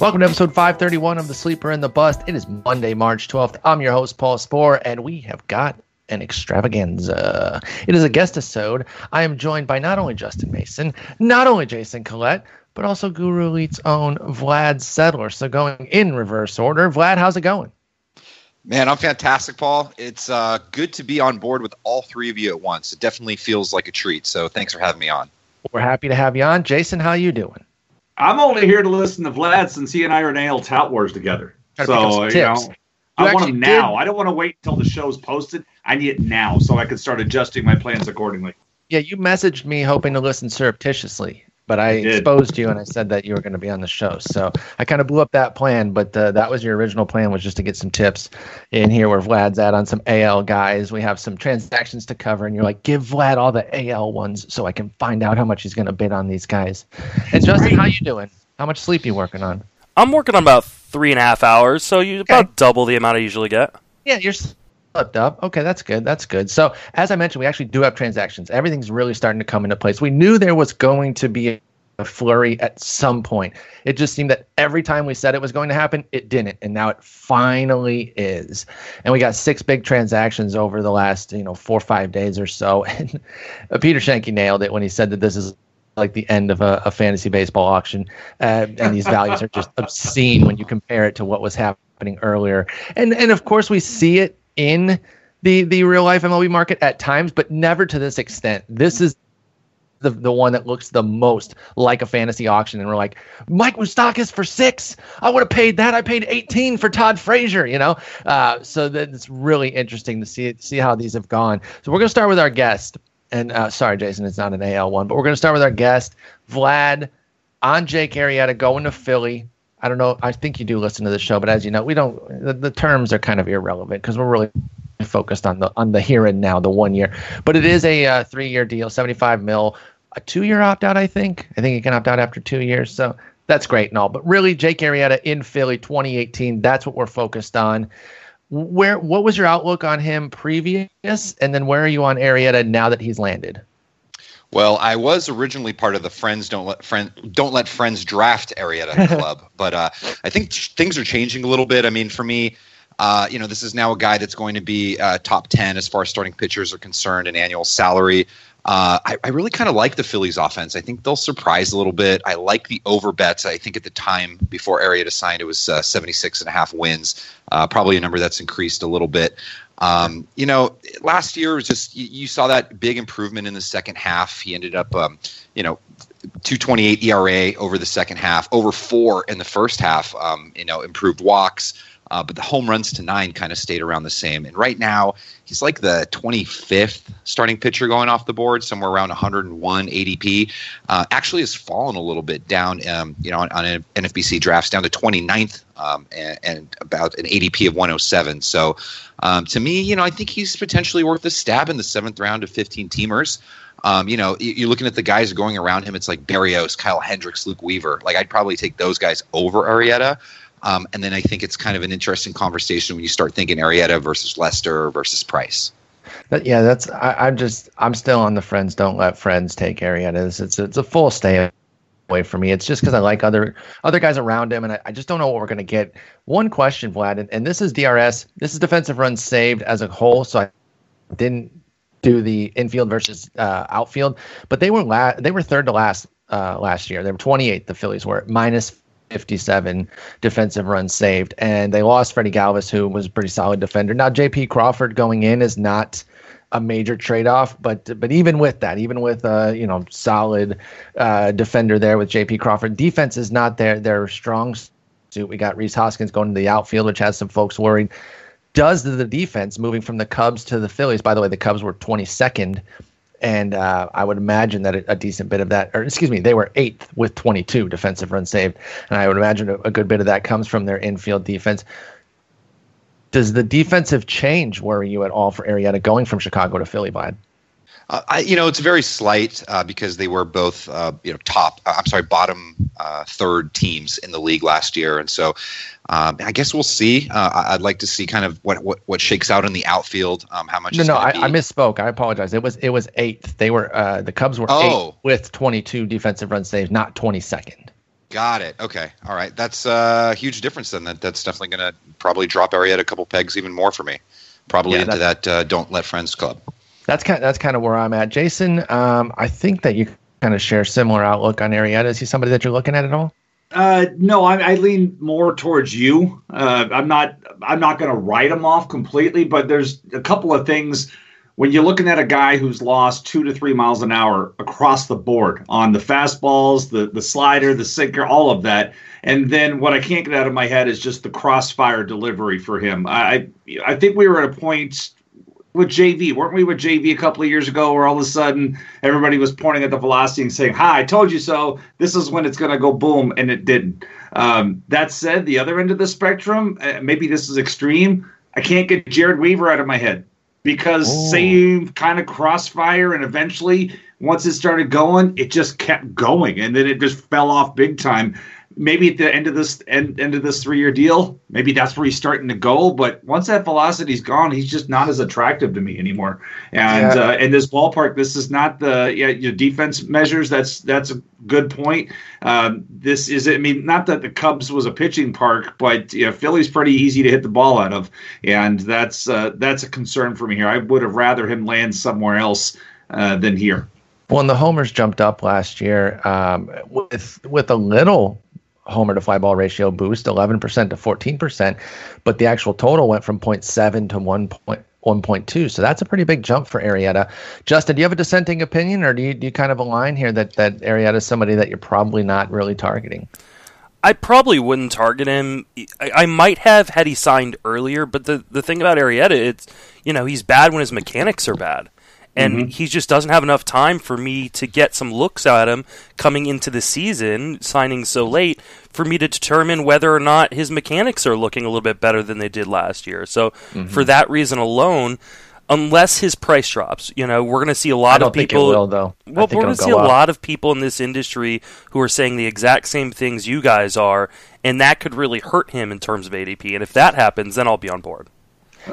Welcome to episode 531 of The Sleeper and the Bust. It is Monday, March 12th. I'm your host, Paul Spohr, and we have got an extravaganza. It is a guest episode. I am joined by not only Justin Mason, not only Jason Collette, but also Guru Elite's own Vlad Sedler. So going in reverse order, Vlad, how's it going? Man, I'm fantastic, Paul. It's good to be on board with all three of you at once. It definitely feels like a treat, so thanks for having me on. We're happy to have you on. Jason, how you doing? I'm only here to listen to Vlad since he and I are in AL Tout Wars together. So, you know, I want them now. I don't want to wait until the show's posted. I need it now so I can start adjusting my plans accordingly. Yeah, you messaged me hoping to listen surreptitiously, but I exposed you and I said that you were going to be on the show. So I kind of blew up that plan, but that was your original plan, was just to get some tips in here where Vlad's at on some AL guys. We have some transactions to cover, and you're like, give Vlad all the AL ones so I can find out how much he's going to bid on these guys. And Justin, how you doing? How much sleep you working on? I'm working on about 3.5 hours, so you about double the amount I usually get. Yeah, you're slept up. Okay, that's good. That's good. So as I mentioned, we actually do have transactions. Everything's really starting to come into place. We knew there was going to be a flurry at some point. It just seemed that every time we said it was going to happen, it didn't. And now it finally is. And we got 6 big transactions over the last, 4 or 5 days or so. And Peter Shanky nailed it when he said that this is like the end of a fantasy baseball auction. And these values are just obscene when you compare it to what was happening earlier. And of course, we see it in the real life MLB market at times, but never to this extent. This is the one that looks the most like a fantasy auction, and we're like, Mike Moustakas for 6. I would have paid that. I paid 18 for Todd Frazier, So it's really interesting to see how these have gone. So we're going to start with our guest. And sorry, Jason, it's not an AL one, but we're going to start with our guest, Vlad, on Jake Arrieta going to Philly. I don't know. I think you do listen to the show, but as you know, we don't. The terms are kind of irrelevant because we're really focused on the here and now, the 1 year. But it is a 3-year deal, $75 million, a 2-year opt out. I think you can opt out after 2 years, so that's great and all. But really, Jake Arrieta in Philly, 2018. That's what we're focused on. What was your outlook on him previous, and then where are you on Arrieta now that he's landed? Well, I was originally part of the Don't Let Friends Draft Arrieta Club, but I think things are changing a little bit. I mean, for me, this is now a guy that's going to be top 10 as far as starting pitchers are concerned and annual salary. I really kind of like the Phillies offense. I think they'll surprise a little bit. I like the over bets. I think at the time before Arrieta signed, it was 76.5 wins, probably a number that's increased a little bit. Last year was just, you saw that big improvement in the second half. He ended up, 2.28 ERA over the second half, over 4 in the first half, improved walks, but the home runs to 9 kind of stayed around the same. And right now he's like the 25th starting pitcher going off the board, somewhere around 101 ADP, actually has fallen a little bit down, on NFBC drafts down to 29th, and about an ADP of 107. So, to me, I think he's potentially worth a stab in the 7th round of 15-teamers. You're looking at the guys going around him. It's like Berrios, Kyle Hendricks, Luke Weaver. Like, I'd probably take those guys over Arrieta. And then I think it's kind of an interesting conversation when you start thinking Arrieta versus Lester versus Price. I'm still on the Friends Don't Let Friends Take Arrieta. It's a full stay way for me. It's just because I like other guys around him, and I just don't know what we're going to get. One question, Vlad, and this is DRS. This is defensive runs saved as a whole, so I didn't do the infield versus outfield, but they were third to last last year. They were 28th, the Phillies were, minus 57 defensive runs saved, and they lost Freddie Galvis, who was a pretty solid defender. Now, J.P. Crawford going in is not a major trade-off, but even with that, even with solid defender there with J.P. Crawford, defense is not their strong suit. We got Rhys Hoskins going to the outfield, which has some folks worried. Does the defense moving from the Cubs to the Phillies? By the way, the Cubs were 22nd, and I would imagine that a decent bit of that, or excuse me, they were 8th with 22 defensive runs saved, and I would imagine a good bit of that comes from their infield defense. Does the defensive change worry you at all for Arrieta going from Chicago to Philly, Vlad? It's very slight because they were both, bottom third teams in the league last year. And so I guess we'll see. I'd like to see kind of what shakes out in the outfield, how much. I misspoke. I apologize. It was 8th. They were the Cubs were 8th with 22 defensive runs saved, not 22nd. Got it. Okay. All right. That's a huge difference then. That's definitely going to probably drop Arrieta a couple pegs even more for me, probably into that Don't Let Friends Club. That's kind of where I'm at. Jason, I think that you kind of share similar outlook on Arrieta. Is he somebody that you're looking at all? No, I lean more towards you. I'm not going to write him off completely, but there's a couple of things. When you're looking at a guy who's lost 2 to 3 miles an hour across the board on the fastballs, the slider, the sinker, all of that, and then what I can't get out of my head is just the crossfire delivery for him. I think we were at a point with JV, weren't we with JV a couple of years ago where all of a sudden everybody was pointing at the velocity and saying, "Hi, I told you so. This is when it's going to go boom," and it didn't. That said, the other end of the spectrum, maybe this is extreme, I can't get Jared Weaver out of my head. Because same kind of crossfire, and eventually, once it started going, it just kept going, and then it just fell off big time. Maybe at the end of this 3-year deal, maybe that's where he's starting to go. But once that velocity's gone, he's just not as attractive to me anymore. And in this ballpark, this is not the your defense measures. That's a good point. This is, I mean, not that the Cubs was a pitching park, but Philly's pretty easy to hit the ball out of, and that's a concern for me here. I would have rather him land somewhere else than here. Well, and the homers jumped up last year with a little homer to fly ball ratio boost, 11% to 14%, but the actual total went from 0.7 to 1.2, so that's a pretty big jump for Arrieta. Justin, do you have a dissenting opinion, or do you kind of align here that Arrieta is somebody that you're probably not really targeting? I probably wouldn't target him. I might have had he signed earlier, but the thing about Arrieta, it's he's bad when his mechanics are bad. And he just doesn't have enough time for me to get some looks at him coming into the season, signing so late, for me to determine whether or not his mechanics are looking a little bit better than they did last year. So for that reason alone, unless his price drops, we're going to see a lot of people. I don't think it will, though. Well, we're going to see a lot of people in this industry who are saying the exact same things you guys are, and that could really hurt him in terms of ADP. And if that happens, then I'll be on board.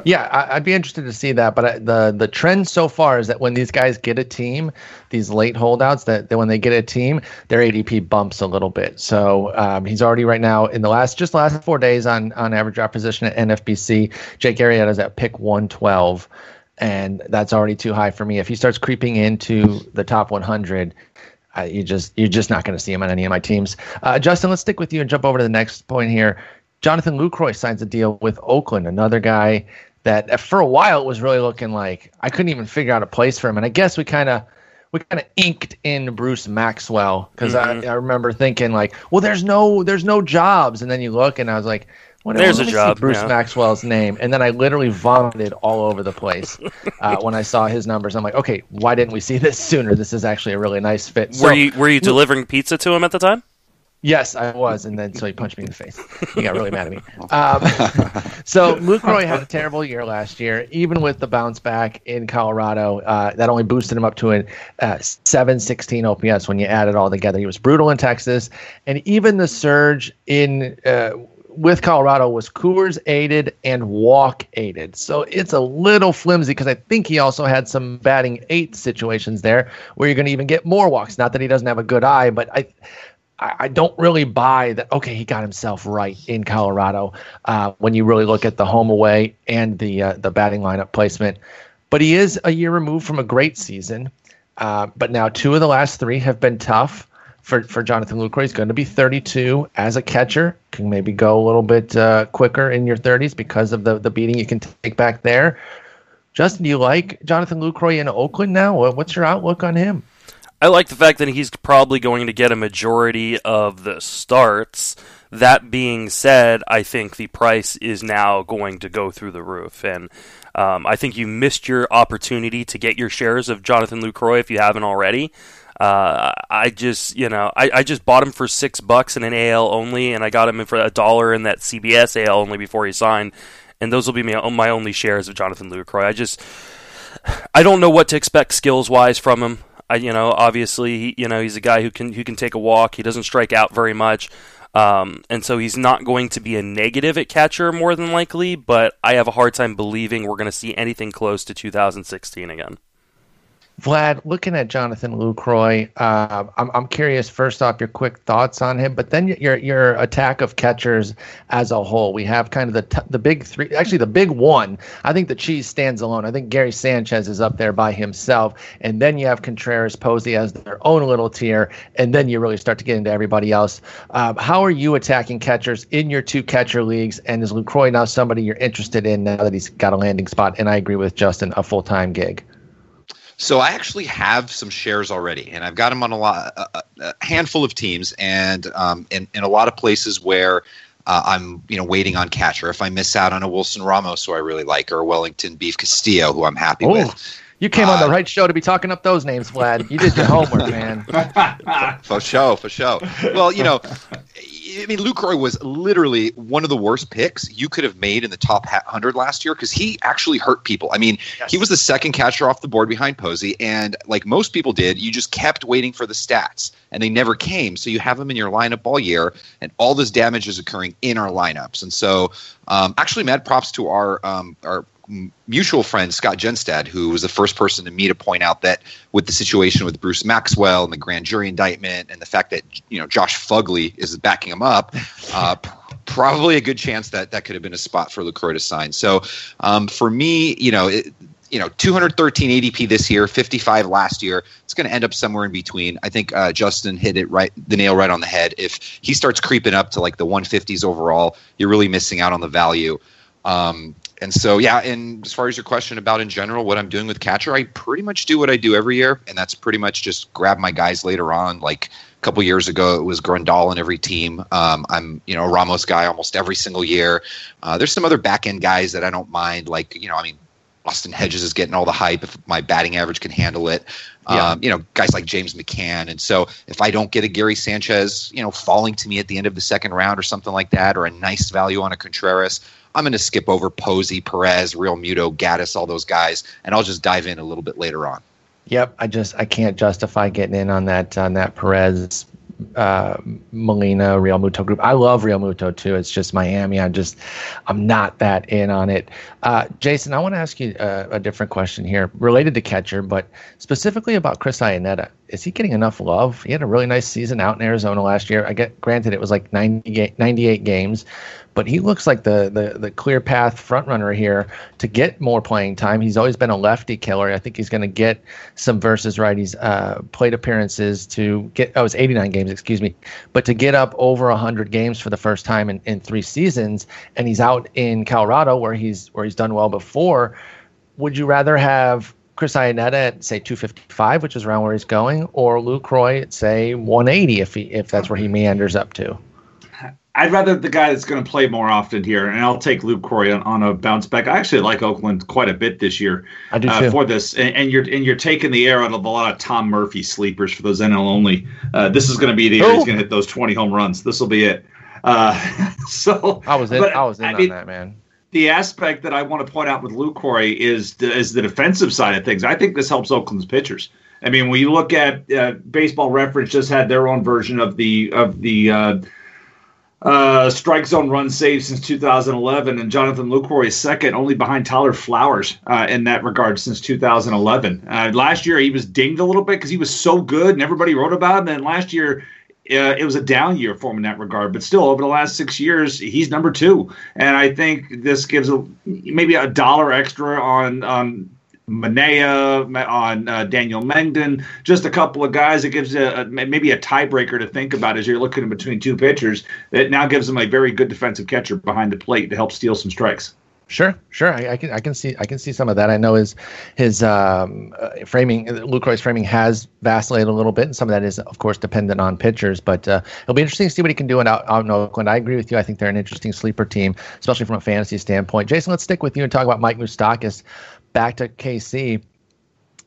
Yeah, I'd be interested to see that. But the trend so far is that when these guys get a team, these late holdouts, that when they get a team, their ADP bumps a little bit. So he's already right now in the last 4 days on average draft position at NFBC. Jake Arrieta is at pick 112, and that's already too high for me. If he starts creeping into the top 100, you're just not going to see him on any of my teams. Justin, let's stick with you and jump over to the next point here. Jonathan Lucroy signs a deal with Oakland, another guy that for a while it was really looking like I couldn't even figure out a place for him. And I guess we kind of inked in Bruce Maxwell because I remember thinking like, well, there's no jobs. And then you look and I was like, there's a job. Bruce Maxwell's name. And then I literally vomited all over the place when I saw his numbers. I'm like, okay, why didn't we see this sooner? This is actually a really nice fit. Were you delivering pizza to him at the time? Yes, I was, and then so he punched me in the face. He got really mad at me. So Lucroy had a terrible year last year, even with the bounce back in Colorado. That only boosted him up to a 716 OPS when you add it all together. He was brutal in Texas, and even the surge in with Colorado was Coors aided and walk aided. So it's a little flimsy because I think he also had some batting eighth situations there where you're going to even get more walks. Not that he doesn't have a good eye, but I don't really buy that. Okay, he got himself right in Colorado when you really look at the home away and the batting lineup placement. But he is a year removed from a great season. But now two of the last three have been tough for Jonathan Lucroy. He's going to be 32 as a catcher. Can maybe go a little bit quicker in your 30s because of the beating you can take back there. Justin, do you like Jonathan Lucroy in Oakland now? What's your outlook on him? I like the fact that he's probably going to get a majority of the starts. That being said, I think the price is now going to go through the roof. And I think you missed your opportunity to get your shares of Jonathan Lucroy if you haven't already. I just bought him for $6 in an AL only, and I got him in for $1 in that CBS AL only before he signed. And those will be my only shares of Jonathan Lucroy. I don't know what to expect skills-wise from him. He's a guy who can take a walk. He doesn't strike out very much. And so he's not going to be a negative at catcher more than likely, but I have a hard time believing we're going to see anything close to 2016 again. Vlad, looking at Jonathan Lucroy, I'm curious, first off, your quick thoughts on him, but then your attack of catchers as a whole. We have kind of the big three, actually the big one. I think the Cheese stands alone. I think Gary Sanchez is up there by himself, and then you have Contreras, Posey as their own little tier, and then you really start to get into everybody else. How are you attacking catchers in your two catcher leagues, and is Lucroy now somebody you're interested in now that he's got a landing spot? And I agree with Justin, a full-time gig. So I actually have some shares already, and I've got them on a handful of teams, and in a lot of places where I'm waiting on catcher. If I miss out on a Wilson Ramos, who I really like, or a Wellington Beef Castillo, who I'm happy with. You came on the right show to be talking up those names, Vlad. You did your homework, man. For sure. Well, Lucroy was literally one of the worst picks you could have made in the top 100 last year because he actually hurt people. He was the second catcher off the board behind Posey, and like most people did, you just kept waiting for the stats, and they never came. So you have him in your lineup all year, and all this damage is occurring in our lineups. And so actually mad props to our mutual friend Scott Genstad, who was the first person to me to point out that with the situation with Bruce Maxwell and the grand jury indictment and the fact that Josh Fugley is backing him up, probably a good chance that could have been a spot for Lucroy to sign. So for me, 213 ADP this year, 55 last year. It's going to end up somewhere in between. I think Justin hit it right, the nail right on the head. If he starts creeping up to like the 150s overall, you're really missing out on the value. And so, and as far as your question about in general what I'm doing with catcher, I pretty much do what I do every year, and that's pretty much just grab my guys later on. Like a couple years ago, it was Grandal in every team. I'm a Ramos guy almost every single year. There's some other back-end guys that I don't mind, Austin Hedges is getting all the hype if my batting average can handle it. Guys like James McCann. And so if I don't get a Gary Sanchez, falling to me at the end of the second round or something like that, or a nice value on a Contreras, I'm going to skip over Posey, Perez, Real Muto, Gattis, all those guys, and I'll just dive in a little bit later on. Yep, I can't justify getting in on that Perez, Molina, Real Muto group. I love Real Muto too. It's just Miami. I'm not that in on it. Jason, I want to ask you a different question here related to catcher, but specifically about Chris Iannetta. Is he getting enough love? He had a really nice season out in Arizona last year. Granted, it was like 98 games, but he looks like the clear path front runner here to get more playing time. He's always been a lefty killer. I think he's going to get some versus righties plate appearances to get. Oh, it's 89 games, excuse me, but to get up over 100 games for the first time in three seasons, and he's out in Colorado where he's done well before. Would you rather have Chris Iannetta at, say, 255, which is around where he's going, or Lucroy at, say, 180 if that's where he meanders up to? I'd rather the guy that's going to play more often here, and I'll take Lucroy on a bounce back. I actually like Oakland quite a bit this year. I do too. For this, and you're taking the air out of a lot of Tom Murphy sleepers for those NL only. This is going to be the year he's going to hit those 20 home runs. This will be it. So I was in on that, man. The aspect that I want to point out with Lucroy is the defensive side of things. I think this helps Oakland's pitchers. When you look at Baseball Reference, just had their own version of the strike zone run save since 2011, and Jonathan Lucroy is second, only behind Tyler Flowers in that regard since 2011. Last year he was dinged a little bit because he was so good and everybody wrote about him. And last year it was a down year for him in that regard. But still, over the last 6 years, he's number two. And I think this gives maybe a dollar extra on Manea, on Daniel Mengden, just a couple of guys. It gives maybe a tiebreaker to think about as you're looking between two pitchers. It now gives them a very good defensive catcher behind the plate to help steal some strikes. Sure. I can see some of that. I know Lucroy's framing has vacillated a little bit, and some of that is, of course, dependent on pitchers. But it'll be interesting to see what he can do out in Oakland. I agree with you. I think they're an interesting sleeper team, especially from a fantasy standpoint. Jason, let's stick with you and talk about Mike Moustakas. Back to KC.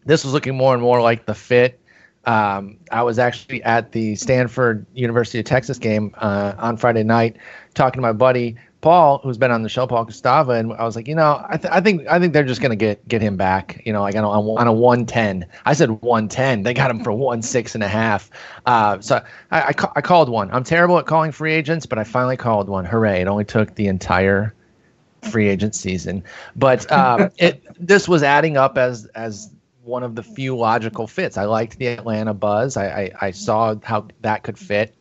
This was looking more and more like the fit. I was actually at the Stanford University of Texas game on Friday night, talking to my buddy Paul, who's been on the show, Paul Costava, and I was like, I think they're just gonna get him back. On a 110. I said 110. They got him for 1.6 and a half. So I called one. I'm terrible at calling free agents, but I finally called one. Hooray! It only took the entire free agent season, but this was adding up as one of the few logical fits. I liked the Atlanta buzz. I saw how that could fit,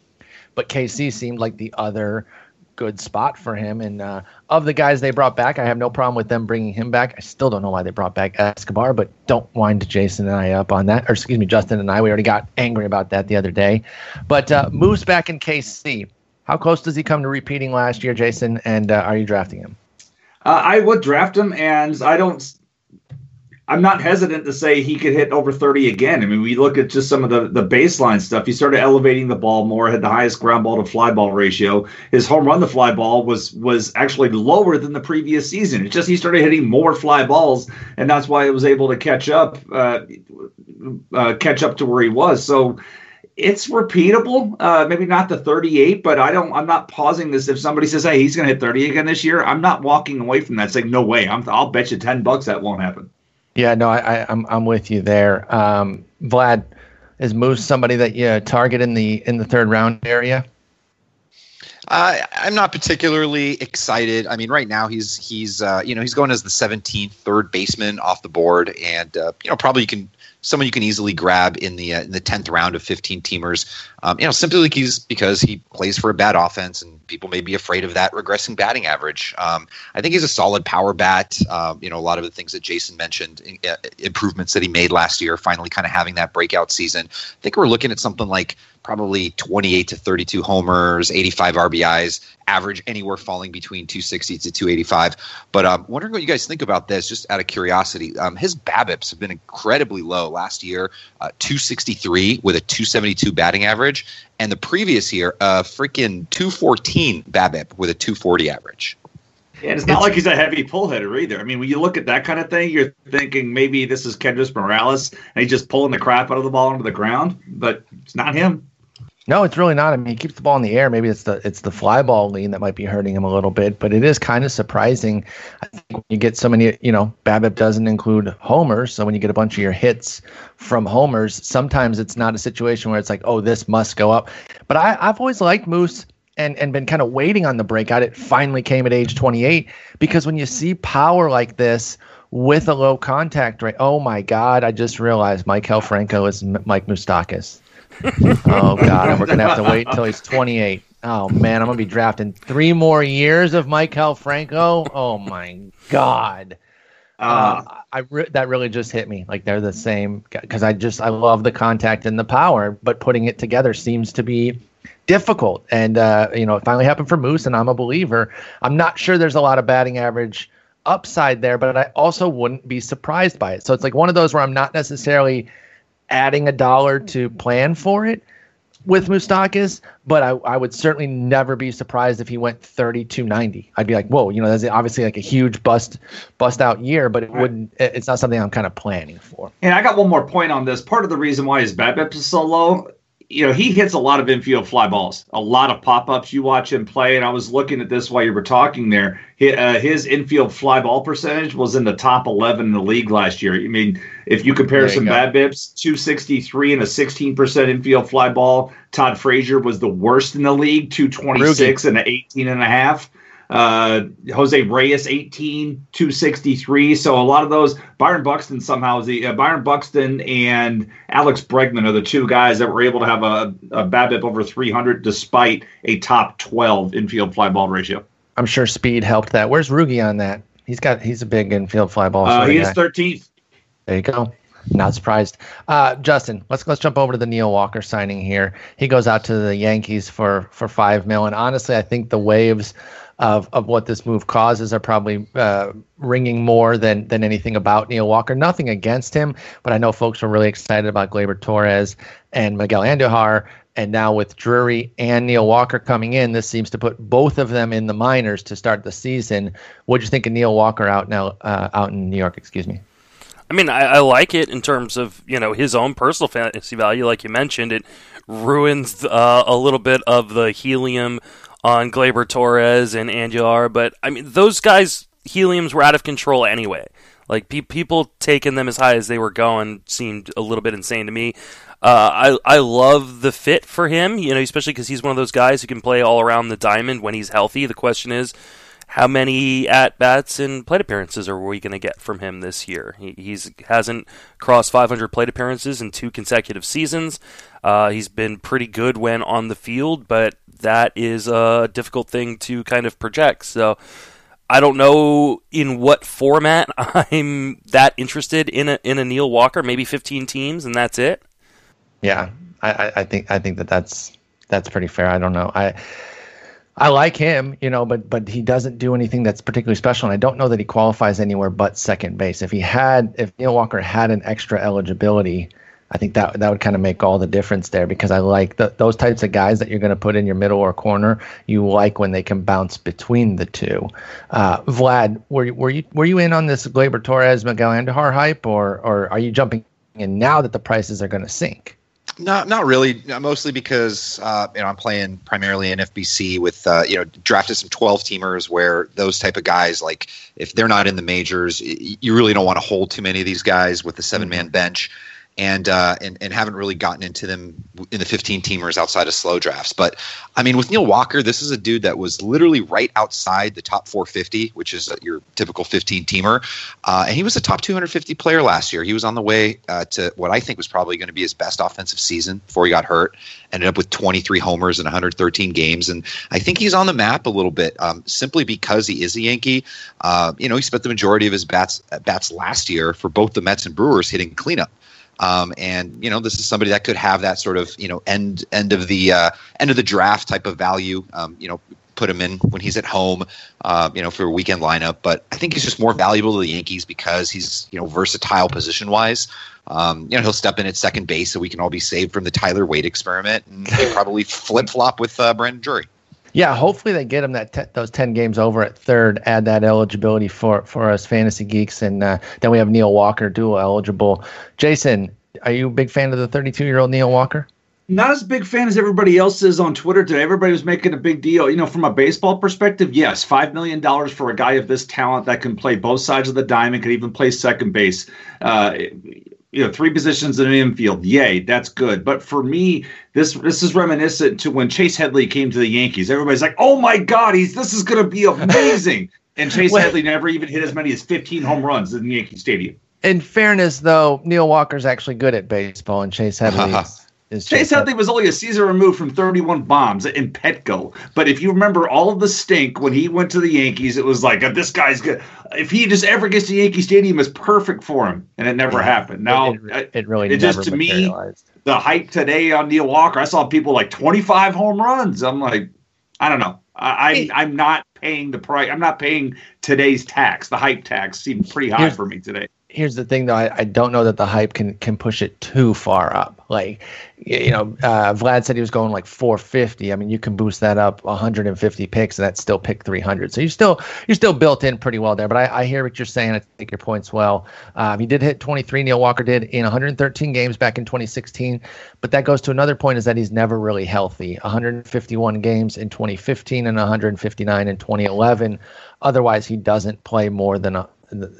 but KC seemed like the other good spot for him. And of the guys they brought back, I have no problem with them bringing him back. I still don't know why they brought back Escobar, but don't wind Jason and I up on that. Or excuse me, Justin and I. We already got angry about that the other day. But Moose back in KC. How close does he come to repeating last year, Jason? And are you drafting him? I would draft him, and I'm not hesitant to say he could hit over 30 again. I mean, we look at just some of the baseline stuff. He started elevating the ball more, had the highest ground ball to fly ball ratio. His home run to fly ball was actually lower than the previous season. It's just he started hitting more fly balls, and that's why it was able to catch up to where he was. So it's repeatable, maybe not the 38, but I'm not pausing this. If somebody says, hey, he's going to hit 30 again this year, I'm not walking away from that saying, no way. I'll bet you $10 that won't happen. Yeah, no, I'm with you there. Vlad, is Moose somebody that you target in the third round area? I'm not particularly excited. I mean, right now he's going as the 17th third baseman off the board, and probably someone you can easily grab in the 10th round of 15-teamers. Simply because he plays for a bad offense, and people may be afraid of that regressing batting average. I think he's a solid power bat. A lot of the things that Jason mentioned, improvements that he made last year, finally kind of having that breakout season. I think we're looking at something like probably 28 to 32 homers, 85 RBIs, average anywhere falling between 260 to 285. But I'm wondering what you guys think about this, just out of curiosity. His BABIPs have been incredibly low last year, 263 with a 272 batting average. And the previous year, freaking 214 BABIP with a 240 average. Yeah, and it's not like he's a heavy pull hitter either. I mean, when you look at that kind of thing, you're thinking maybe this is Kendrys Morales, and he's just pulling the crap out of the ball into the ground. But it's not him. No, it's really not. I mean, he keeps the ball in the air. Maybe it's the fly ball lean that might be hurting him a little bit, but it is kind of surprising. I think when you get so many, BABIP doesn't include homers, so when you get a bunch of your hits from homers, sometimes it's not a situation where it's like, oh, this must go up. But I've always liked Moose and been kind of waiting on the breakout. It finally came at age 28, because when you see power like this with a low contact rate, oh, my God, I just realized Maikel Franco is Mike Moustakas. Oh, God, and we're going to have to wait until he's 28. Oh, man, I'm going to be drafting 3 more years of Maikel Franco. Oh, my God. That really just hit me. Like, they're the same, because I love the contact and the power, but putting it together seems to be difficult. And, it finally happened for Moose, and I'm a believer. I'm not sure there's a lot of batting average upside there, but I also wouldn't be surprised by it. So it's like one of those where I'm not necessarily – adding $1 to plan for it with Moustakas, but I would certainly never be surprised if he went 32-90. I'd be like, whoa, that's obviously like a huge bust out year, but it's not something I'm kind of planning for. And I got one more point on this. Part of the reason why his BABIP is so low, he hits a lot of infield fly balls, a lot of pop-ups. You watch him play, and I was looking at this while you were talking there. His infield fly ball percentage was in the top 11 in the league last year. I mean, if you compare some BABIPs, 263 and a 16% infield fly ball. Todd Frazier was the worst in the league, 226 and an 18 and a half. Jose Reyes, 18, 263. So a lot of those, Byron Buxton somehow is the Byron Buxton and Alex Bregman are the two guys that were able to have a BABIP over 300 despite a top 12 infield fly ball ratio. I'm sure speed helped that. Where's Ruge on that? He's a big infield fly ball. He is 13th. There you go. Not surprised. Justin, let's jump over to the Neil Walker signing here. He goes out to the Yankees for $5 million. And honestly, I think the waves of what this move causes are probably ringing more than anything about Neil Walker. Nothing against him, but I know folks were really excited about Gleyber Torres and Miguel Andujar. And now with Drury and Neil Walker coming in, this seems to put both of them in the minors to start the season. What'd you think of Neil Walker out now, out in New York? Excuse me. I mean, I like it in terms of, you know, his own personal fantasy value. Like you mentioned, it ruins a little bit of the helium on Gleyber Torres and Andujar. But, I mean, those guys' heliums were out of control anyway. Like, people taking them as high as they were going seemed a little bit insane to me. I love the fit for him, you know, especially because he's one of those guys who can play all around the diamond when he's healthy. The question is, how many at-bats and plate appearances are we going to get from him this year? He hasn't crossed 500 plate appearances in 2 consecutive seasons. He's been pretty good when on the field, but that is a difficult thing to kind of project. So I don't know in what format I'm that interested in a Neil Walker, maybe 15 teams, and that's it. Yeah, I think that's pretty fair. I don't know. I like him, you know, but he doesn't do anything that's particularly special, and I don't know that he qualifies anywhere but second base. If Neil Walker had an extra eligibility, I think that would kind of make all the difference there, because I like those types of guys that you're going to put in your middle or corner. You like when they can bounce between the two. Vlad, were you in on this Gleyber Torres, Miguel Andujar hype, or are you jumping in now that the prices are going to sink? Not really. Mostly because I'm playing primarily in FBC with drafted some 12-teamers where those type of guys, like if they're not in the majors, you really don't want to hold too many of these guys with the 7-man bench, and haven't really gotten into them in the 15-teamers outside of slow drafts. But I mean, with Neil Walker, this is a dude that was literally right outside the top 450, which is your typical 15-teamer. And he was a top 250 player last year. He was on the way to what I think was probably going to be his best offensive season before he got hurt. Ended up with 23 homers in 113 games. And I think he's on the map a little bit simply because he is a Yankee. He spent the majority of his bats last year for both the Mets and Brewers hitting cleanup. This is somebody that could have that sort of, end of the draft type of value, put him in when he's at home, for a weekend lineup. But I think he's just more valuable to the Yankees because he's, versatile position wise. He'll step in at second base so we can all be saved from the Tyler Wade experiment, and they probably flip flop with Brandon Drury. Yeah, hopefully they get him those 10 games over at third, add that eligibility for us fantasy geeks, and then we have Neil Walker, dual eligible. Jason, are you a big fan of the 32-year-old Neil Walker? Not as big fan as everybody else is on Twitter today. Everybody was making a big deal. From a baseball perspective, yes, $5 million for a guy of this talent that can play both sides of the diamond, could even play second base. 3 positions in an infield. Yay, that's good. But for me, this is reminiscent to when Chase Headley came to the Yankees. Everybody's like, oh my God, this is going to be amazing. And Chase Headley never even hit as many as 15 home runs in the Yankee Stadium. In fairness, though, Neil Walker's actually good at baseball, and Chase Headley is Chase Headley was only a season removed from 31 bombs in Petco. But if you remember all of the stink when he went to the Yankees, it was like, this guy's good. If he just ever gets to Yankee Stadium, it's perfect for him, and it never happened. Now it really it never just to me the hype today on Neil Walker. I saw people like 25 home runs. I'm like, I don't know. I'm not paying the price. I'm not paying today's tax. The hype tax seemed pretty high for me today. Here's the thing, though. I don't know that the hype can push it too far up. Like, Vlad said he was going like 450. I mean, you can boost that up 150 picks, and that's still pick 300. So you're still built in pretty well there. But I hear what you're saying. I think your point's well. He did hit 23. Neil Walker did in 113 games back in 2016. But that goes to another point, is that he's never really healthy. 151 games in 2015 and 159 in 2011. Otherwise, he doesn't play more than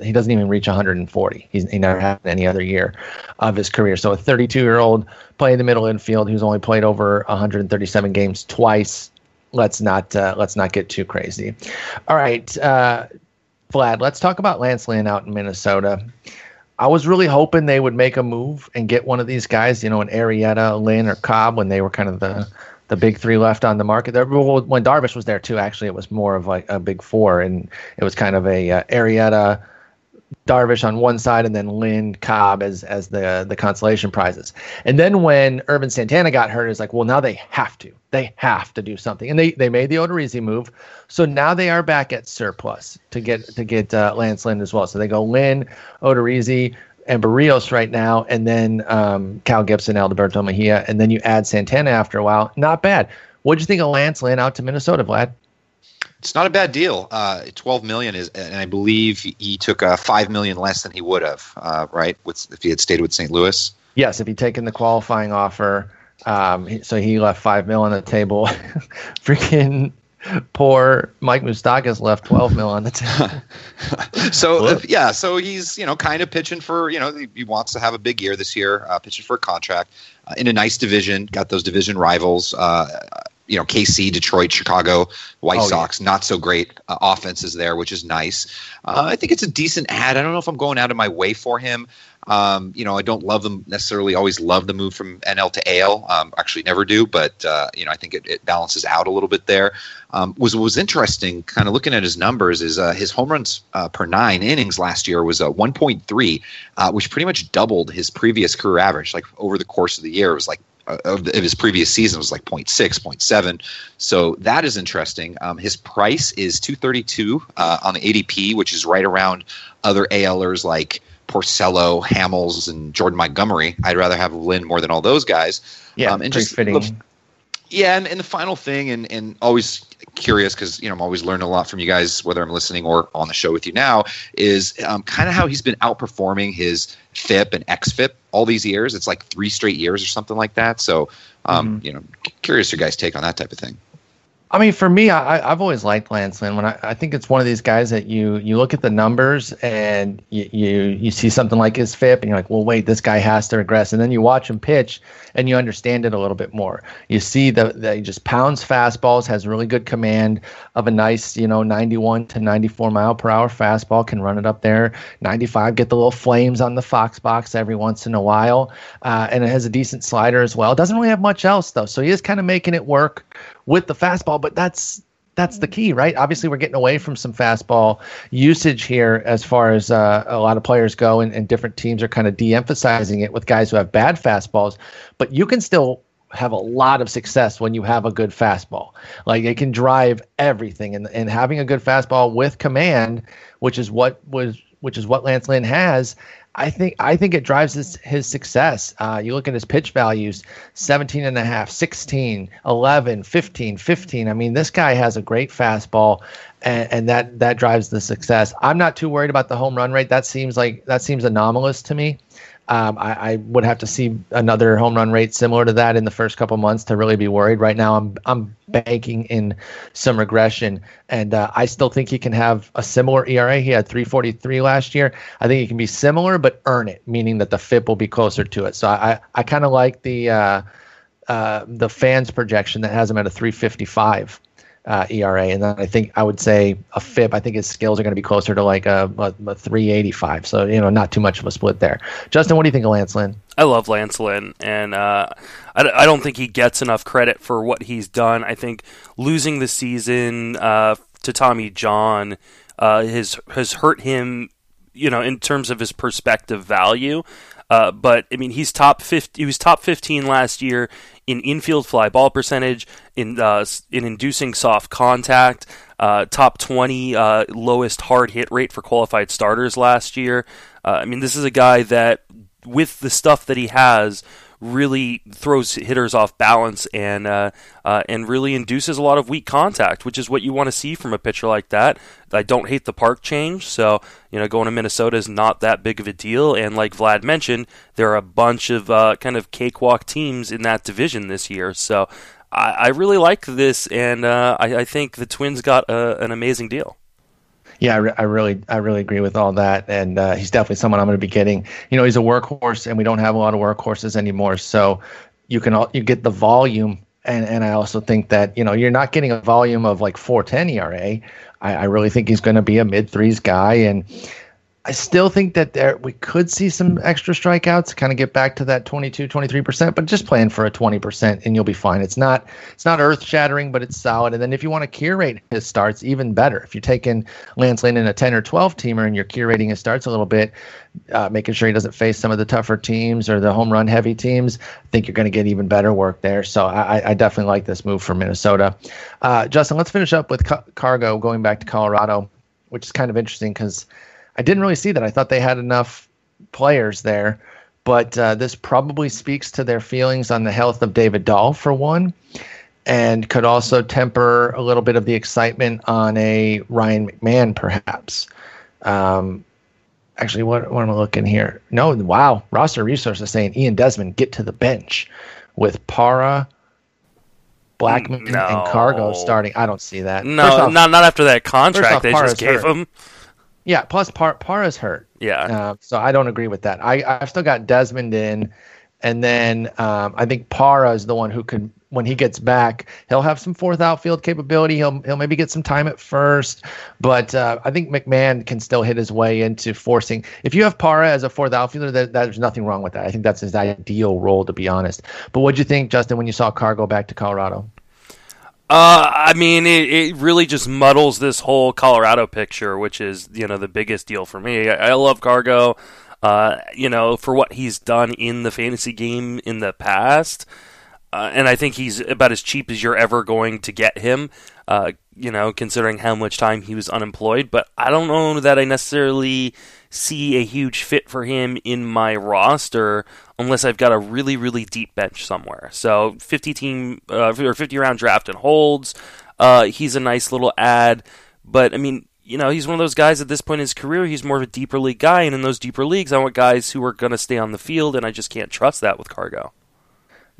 he doesn't even reach 140. He never had any other year of his career. So a 32-year-old playing the middle infield who's only played over 137 games twice let's not get too crazy. All right, Vlad, let's talk about Lance Lynn out in Minnesota. I was really hoping they would make a move and get one of these guys, you know, an Arrieta, Lynn, or Cobb when they were kind of the big three left on the market. When Darvish was there too, actually, it was more of like a big four, and it was kind of a Arrieta, Darvish on one side, and then Lynn, Cobb as the consolation prizes. And then when Urban Santana got hurt, it's like, well, now they have to do something, and they made the Odorizzi move, so now they are back at surplus to get Lance Lynn as well. So they go Lynn, Odorizzi, and Barrios right now, and then Cal Gibson, Alberto Mejia, and then you add Santana after a while. Not bad. What do you think of Lance Lynn out to Minnesota, Vlad? It's not a bad deal. $12 million is, and I believe he took $5 million less than he would have, right? If he had stayed with St. Louis. Yes, if he'd taken the qualifying offer, so he left $5 million on the table. Freaking poor Mike Moustakas left $12 million on the table. So he's kind of pitching for he wants to have a big year this year, pitching for a contract in a nice division. Got those division rivals. KC, Detroit, Chicago, White Sox, not so great offenses there, which is nice. I think it's a decent ad. I don't know if I'm going out of my way for him. I don't love them necessarily. Always love the move from NL to AL. Actually, never do. But I think it balances out a little bit there. Was interesting. Kind of looking at his numbers is his home runs per nine innings last year was 1.3, which pretty much doubled his previous career average. Like over the course of the year, it was like. Of his previous season was like 0.6, 0.7. So that is interesting. His price is $232 on the ADP, which is right around other ALers like Porcello, Hamels, and Jordan Montgomery. I'd rather have Lynn more than all those guys. Yeah, and just fitting. And the final thing, and always curious because I'm always learning a lot from you guys, whether I'm listening or on the show with you now, is kind of how he's been outperforming his FIP and XFIP all these years. It's like 3 straight years or something like that. So, curious your guys' take on that type of thing. I mean, for me, I've always liked Lance Lynn. When I think it's one of these guys that you look at the numbers and you see something like his FIP and you're like, well, wait, this guy has to regress. And then you watch him pitch and you understand it a little bit more. You see that he just pounds fastballs, has really good command of a nice, 91 to 94 mile per hour fastball, can run it up there, 95, get the little flames on the Fox box every once in a while. And it has a decent slider as well. It doesn't really have much else though. So he is kind of making it work with the fastball, but that's the key, right? Obviously, we're getting away from some fastball usage here as far as a lot of players go, and different teams are kind of de-emphasizing it with guys who have bad fastballs, but you can still have a lot of success when you have a good fastball. Like, it can drive everything, and having a good fastball with command, which is what Lance Lynn has, I think it drives his success. You look at his pitch values, 17.5, 16, 11, 15, 15. I mean, this guy has a great fastball, and that drives the success. I'm not too worried about the home run rate. That seems anomalous to me. I would have to see another home run rate similar to that in the first couple months to really be worried. Right now, I'm banking in some regression, and I still think he can have a similar ERA. He had 3.43 last year. I think he can be similar, but earn it, meaning that the FIP will be closer to it. So I kind of like the fans' projection that has him at a 3.55 ERA, and then I think I would say a FIP. I think his skills are going to be closer to like a 3.85. So not too much of a split there. Justin, what do you think of Lance Lynn? I love Lance Lynn, and I don't think he gets enough credit for what he's done. I think losing the season to Tommy John has hurt him, in terms of his perspective value. But I mean, he's top 50. He was top 15 last year in infield fly ball percentage, in inducing soft contact, top 20 lowest hard hit rate for qualified starters last year. This is a guy that, with the stuff that he has, really throws hitters off balance and really induces a lot of weak contact, which is what you want to see from a pitcher like that. I don't hate the park change, so going to Minnesota is not that big of a deal. And like Vlad mentioned, there are a bunch of kind of cakewalk teams in that division this year, so I really like this, and I think the Twins got an amazing deal. Yeah, I really agree with all that, and he's definitely someone I'm going to be getting. He's a workhorse, and we don't have a lot of workhorses anymore. So you get the volume And I also think that, you know, you're not getting a volume of like 4.10 ERA. I really think he's going to be a mid-threes guy. And I still think that we could see some extra strikeouts, kind of get back to that 22, 23%, but just plan for a 20% and you'll be fine. It's not earth-shattering, but it's solid. And then if you want to curate his starts, even better. If you're taking Lance Lynn in a 10 or 12-teamer and you're curating his starts a little bit, making sure he doesn't face some of the tougher teams or the home run-heavy teams, I think you're going to get even better work there. So I definitely like this move for Minnesota. Justin, let's finish up with Cargo going back to Colorado, which is kind of interesting because I didn't really see that. I thought they had enough players there, but this probably speaks to their feelings on the health of David Dahl, for one, and could also temper a little bit of the excitement on a Ryan McMahon, perhaps. Actually, what am I looking here? No, wow. Roster Resources saying Ian Desmond, get to the bench with Parra, Blackmon, and Cargo starting. I don't see that. No, off, not after that contract they just gave him. Yeah, plus Parra's hurt. Yeah. So I don't agree with that. I've still got Desmond in, and then I think Parra is the one who could, when he gets back, he'll have some fourth outfield capability. He'll maybe get some time at first, but I think McMahon can still hit his way into forcing. If you have Parra as a fourth outfielder, there's nothing wrong with that. I think that's his ideal role, to be honest. But what'd you think, Justin, when you saw Carr go back to Colorado? I mean, it really just muddles this whole Colorado picture, which is, you know, the biggest deal for me. I love Cargo, you know, for what he's done in the fantasy game in the past. And I think he's about as cheap as you're ever going to get him, you know, considering how much time he was unemployed. But I don't know that I necessarily see a huge fit for him in my roster unless I've got a really, really deep bench somewhere. So 50-round draft and holds, he's a nice little add. But, I mean, you know, he's one of those guys at this point in his career, he's more of a deeper league guy. And in those deeper leagues, I want guys who are going to stay on the field, and I just can't trust that with Cargo.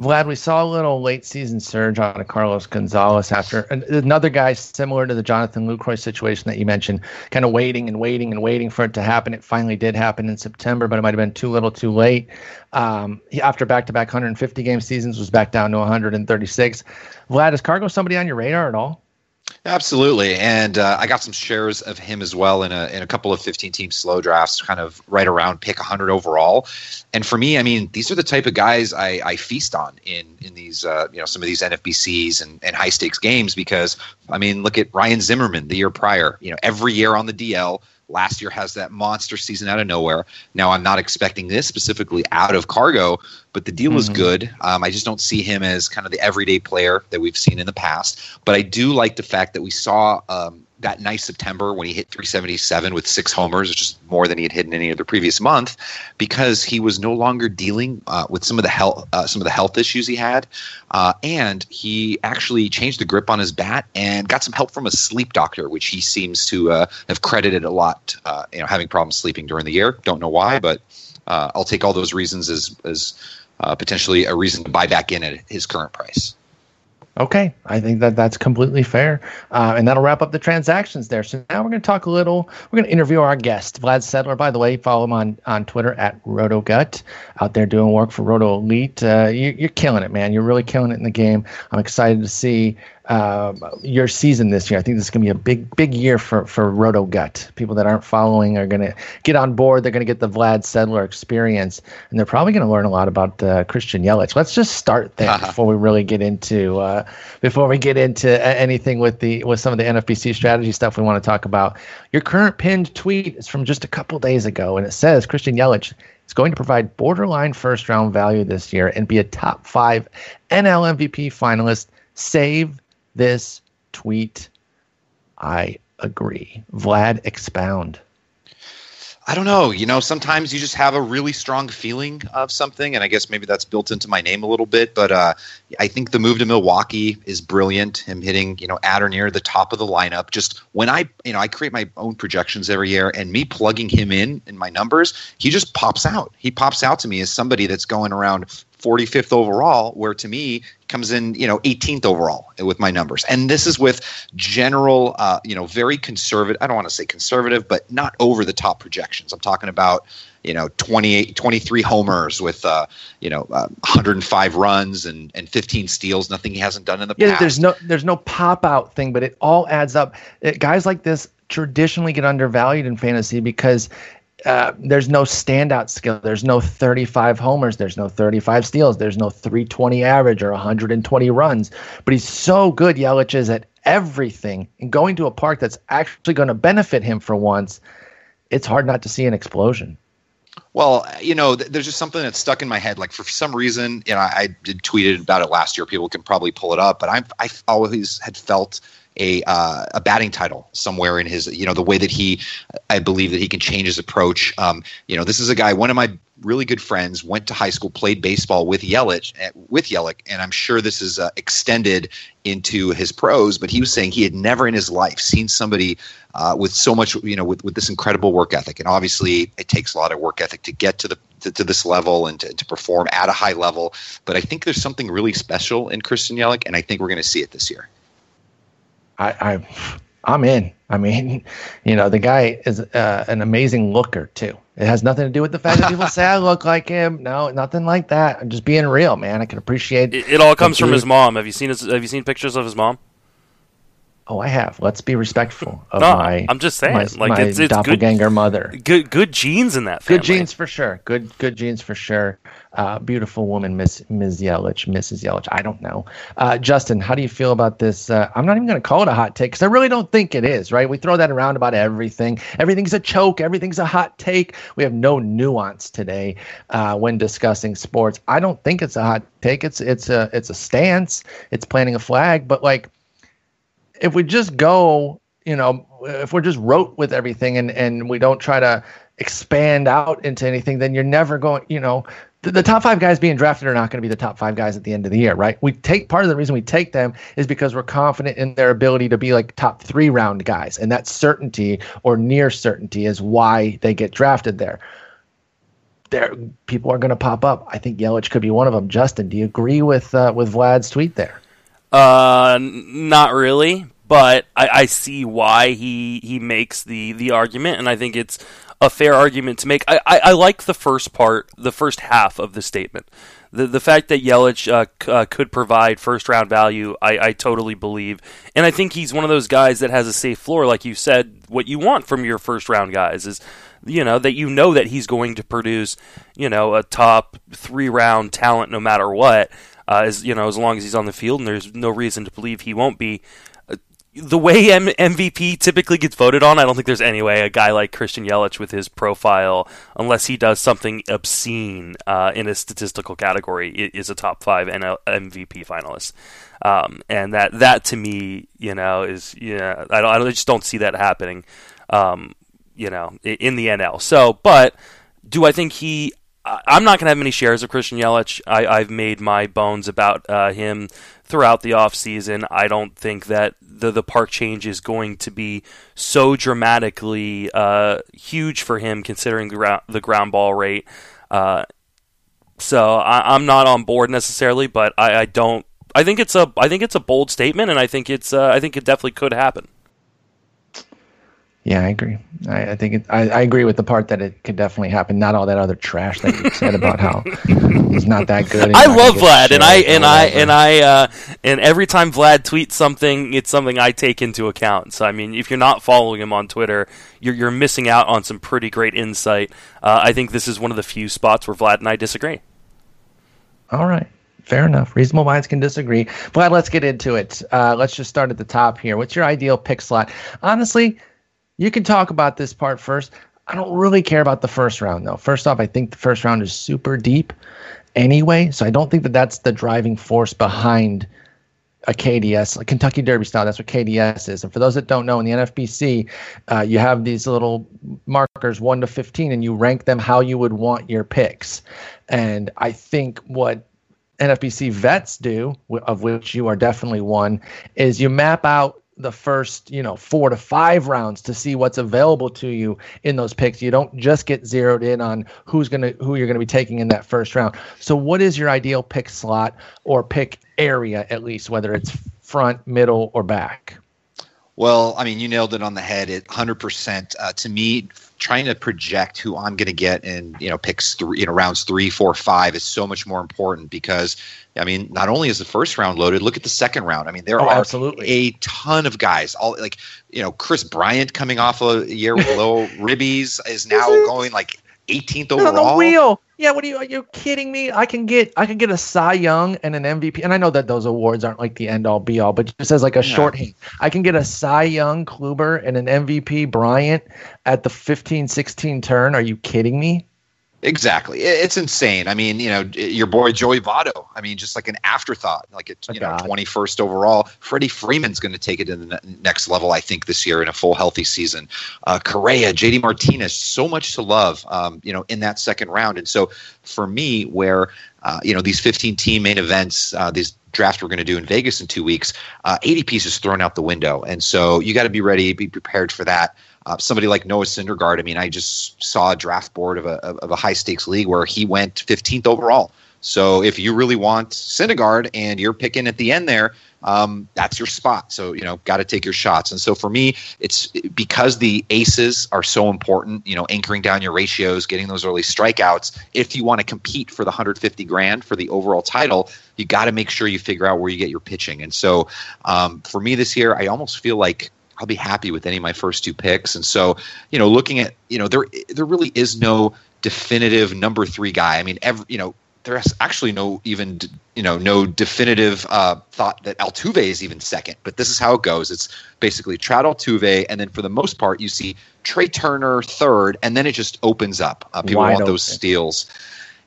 Vlad, we saw a little late-season surge on a Carlos Gonzalez after another guy similar to the Jonathan Lucroy situation that you mentioned, kind of waiting for it to happen. It finally did happen in September, but it might have been too little too late. After back-to-back 150-game seasons, was back down to 136. Vlad, is Cargo somebody on your radar at all? Absolutely, and I got some shares of him as well in a couple of 15-team slow drafts, kind of right around pick 100 overall. And for me, I mean, these are the type of guys I feast on in these you know, some of these NFBCs and high stakes games because, I mean, look at Ryan Zimmerman the year prior. You know, every year on the DL. Last year has that monster season out of nowhere. Now, I'm not expecting this specifically out of Cargo, but the deal is good. I just don't see him as kind of the everyday player that we've seen in the past. But I do like the fact that we saw that nice September when he hit 377 with 6 homers, which is more than he had hit in any of the previous month, because he was no longer dealing with some of the health issues he had, and he actually changed the grip on his bat and got some help from a sleep doctor, which he seems to have credited a lot, you know, having problems sleeping during the year. Don't know why, but I'll take all those reasons as potentially a reason to buy back in at his current price. Okay, I think that's completely fair. And that'll wrap up the transactions there. So now we're going to talk a little, we're going to interview our guest, Vlad Sedler. By the way, follow him on Twitter at RotoGut, out there doing work for Roto Elite. You're killing it, man. You're really killing it in the game. I'm excited to see your season this year. I think this is going to be a big year for RotoGut. People that aren't following are going to get on board. They're going to get the Vlad Sedler experience, and they're probably going to learn a lot about Christian Yelich. Let's just start there before we really get into anything with some of the NFBC strategy stuff we want to talk about. Your current pinned tweet is from just a couple days ago, and it says Christian Yelich is going to provide borderline first round value this year and be a top 5 NL MVP finalist. Save this tweet. I agree. Vlad, expound. I don't know. You know, sometimes you just have a really strong feeling of something, and I guess maybe that's built into my name a little bit, but I think the move to Milwaukee is brilliant. Him hitting, you know, at or near the top of the lineup. Just when I create my own projections every year, and me plugging him in my numbers, he just pops out. He pops out to me as somebody that's going around 45th overall, where to me, comes in, 18th overall with my numbers. And this is with general, very conservative. I don't want to say conservative, but not over the top projections. I'm talking about, 23 homers with, 105 runs and 15 steals. Nothing he hasn't done in the past. There's no pop out thing, but it all adds up. Guys like this traditionally get undervalued in fantasy because there's no standout skill. There's no 35 homers. There's no 35 steals. There's no 320 average or 120 runs. But he's so good, Yelich is, at everything. And going to a park that's actually going to benefit him for once, it's hard not to see an explosion. Well, there's just something that's stuck in my head. Like, for some reason, I did tweeted about it last year. People can probably pull it up. But I always had felt a batting title somewhere in his, the way that I believe that he can change his approach. This is a guy, one of my really good friends went to high school, played baseball with Yelich, and I'm sure this is extended into his pros, but he was saying he had never in his life seen somebody with so much, with this incredible work ethic. And obviously it takes a lot of work ethic to get to this level and to perform at a high level. But I think there's something really special in Christian Yelich, and I think we're going to see it this year. I'm in. I mean, the guy is an amazing looker too. It has nothing to do with the fact that people say I look like him. No, nothing like that. I'm just being real, man. I can appreciate it. It all comes from his mom. Have you seen pictures of his mom? Oh, I have. Let's be respectful of I'm just saying, my doppelganger good, mother. Good genes in that family. Good genes for sure. Good genes for sure. Beautiful woman, Mrs. Yelich. I don't know. Justin, how do you feel about this? I'm not even going to call it a hot take because I really don't think it is, right? We throw that around about everything. Everything's a choke. Everything's a hot take. We have no nuance today when discussing sports. I don't think it's a hot take. It's a stance. It's planting a flag. But if we just go, if we're just rote with everything and we don't try to expand out into anything, then you're never going, the top five guys being drafted are not going to be the top five guys at the end of the year, right? Part of the reason we take them is because we're confident in their ability to be top 3 round guys. And that certainty or near certainty is why they get drafted there. People are going to pop up. I think Yelich could be one of them. Justin, do you agree with Vlad's tweet there? Not really, but I see why he makes the argument, and I think it's a fair argument to make. I like the first half of the statement. The fact that Yelich could provide first-round value, I totally believe. And I think he's one of those guys that has a safe floor, like you said. What you want from your first-round guys is, that he's going to produce, a top 3-round talent no matter what. As long as he's on the field, and there's no reason to believe he won't be. The way MVP typically gets voted on, I don't think there's any way a guy like Christian Yelich with his profile, unless he does something obscene in a statistical category, is a top 5 and a MVP finalist. And that to me, is I just don't see that happening, in the NL. So, but do I think he? I'm not going to have many shares of Christian Yelich. I've made my bones about him throughout the offseason. I don't think that the park change is going to be so dramatically huge for him, considering the ground ball rate. So I'm not on board necessarily, but I don't. I think it's a bold statement, and I think it's. I think it definitely could happen. Yeah, I agree. I think I agree with the part that it could definitely happen. Not all that other trash that you said about how he's not that good. I love Vlad, and every time Vlad tweets something, it's something I take into account. So I mean, if you're not following him on Twitter, you're missing out on some pretty great insight. I think this is one of the few spots where Vlad and I disagree. All right. Fair enough. Reasonable minds can disagree. Vlad, let's get into it. Let's just start at the top here. What's your ideal pick slot? Honestly, you can talk about this part first. I don't really care about the first round, though. First off, I think the first round is super deep anyway, so I don't think that that's the driving force behind a KDS, like Kentucky Derby style. That's what KDS is. And for those that don't know, in the NFBC, you have these little markers, 1 to 15, and you rank them how you would want your picks. And I think what NFBC vets do, of which you are definitely one, is you map out the first, 4 to 5 rounds to see what's available to you in those picks. You don't just get zeroed in on who you're going to be taking in that first round. So what is your ideal pick slot or pick area, at least, whether it's front, middle, or back? Well, I mean, you nailed it on the head. 100%. To me, trying to project who I'm going to get in, picks three, rounds 3, 4, 5 is so much more important because, I mean, not only is the first round loaded, look at the second round. I mean, there are absolutely a ton of guys. All like, Chris Bryant coming off a year with low ribbies is now going like 18th overall. Yeah, are you kidding me? I can get a Cy Young and an MVP, and I know that those awards aren't like the end all be all, but just as like a shorthand, I can get a Cy Young, Kluber, and an MVP Bryant at the 15-16 turn. Are you kidding me? Exactly, it's insane. I mean, your boy Joey Votto. I mean, just like an afterthought, like it's 21st overall. Freddie Freeman's going to take it to the next level, I think, this year in a full healthy season. Correa, J.D. Martinez, so much to love, in that second round. And so, for me, where these 15-team main events, these draft we're going to do in Vegas in 2 weeks, ADP's is thrown out the window, and so you got to be ready, be prepared for that. Somebody like Noah Syndergaard, I mean, I just saw a draft board of a high-stakes league where he went 15th overall. So if you really want Syndergaard and you're picking at the end there, that's your spot. So, got to take your shots. And so for me, it's because the aces are so important, anchoring down your ratios, getting those early strikeouts. If you want to compete for the $150,000 for the overall title, you got to make sure you figure out where you get your pitching. And so for me this year, I almost feel like I'll be happy with any of my first 2 picks. And so, looking at, there really is no definitive number 3 guy. I mean, there's actually no definitive thought that Altuve is even second, but this is how it goes. It's basically Trout, Altuve, and then for the most part, you see Trey Turner third, and then it just opens up. People want those steals.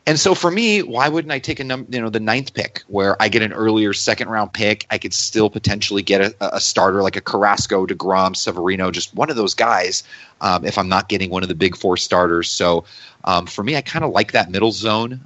And so for me, why wouldn't I take the 9th pick where I get an earlier second round pick? I could still potentially get a starter like a Carrasco, DeGrom, Severino, just one of those guys if I'm not getting one of the big 4 starters. So for me, I kind of like that middle zone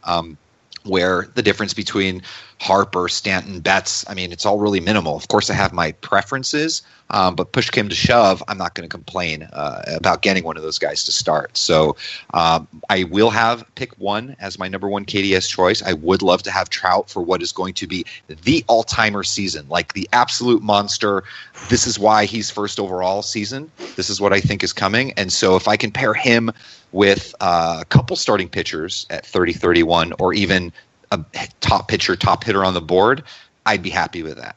where the difference between Harper, Stanton, Betts, I mean, it's all really minimal. Of course, I have my preferences, but push came to shove, I'm not going to complain about getting one of those guys to start. So I will have pick 1 as my number 1 KDS choice. I would love to have Trout for what is going to be the all-timer season, like the absolute monster. This is why he's first overall season. This is what I think is coming. And so if I can pair him with a couple starting pitchers at 30-31 or even a top hitter on the board, I'd be happy with that.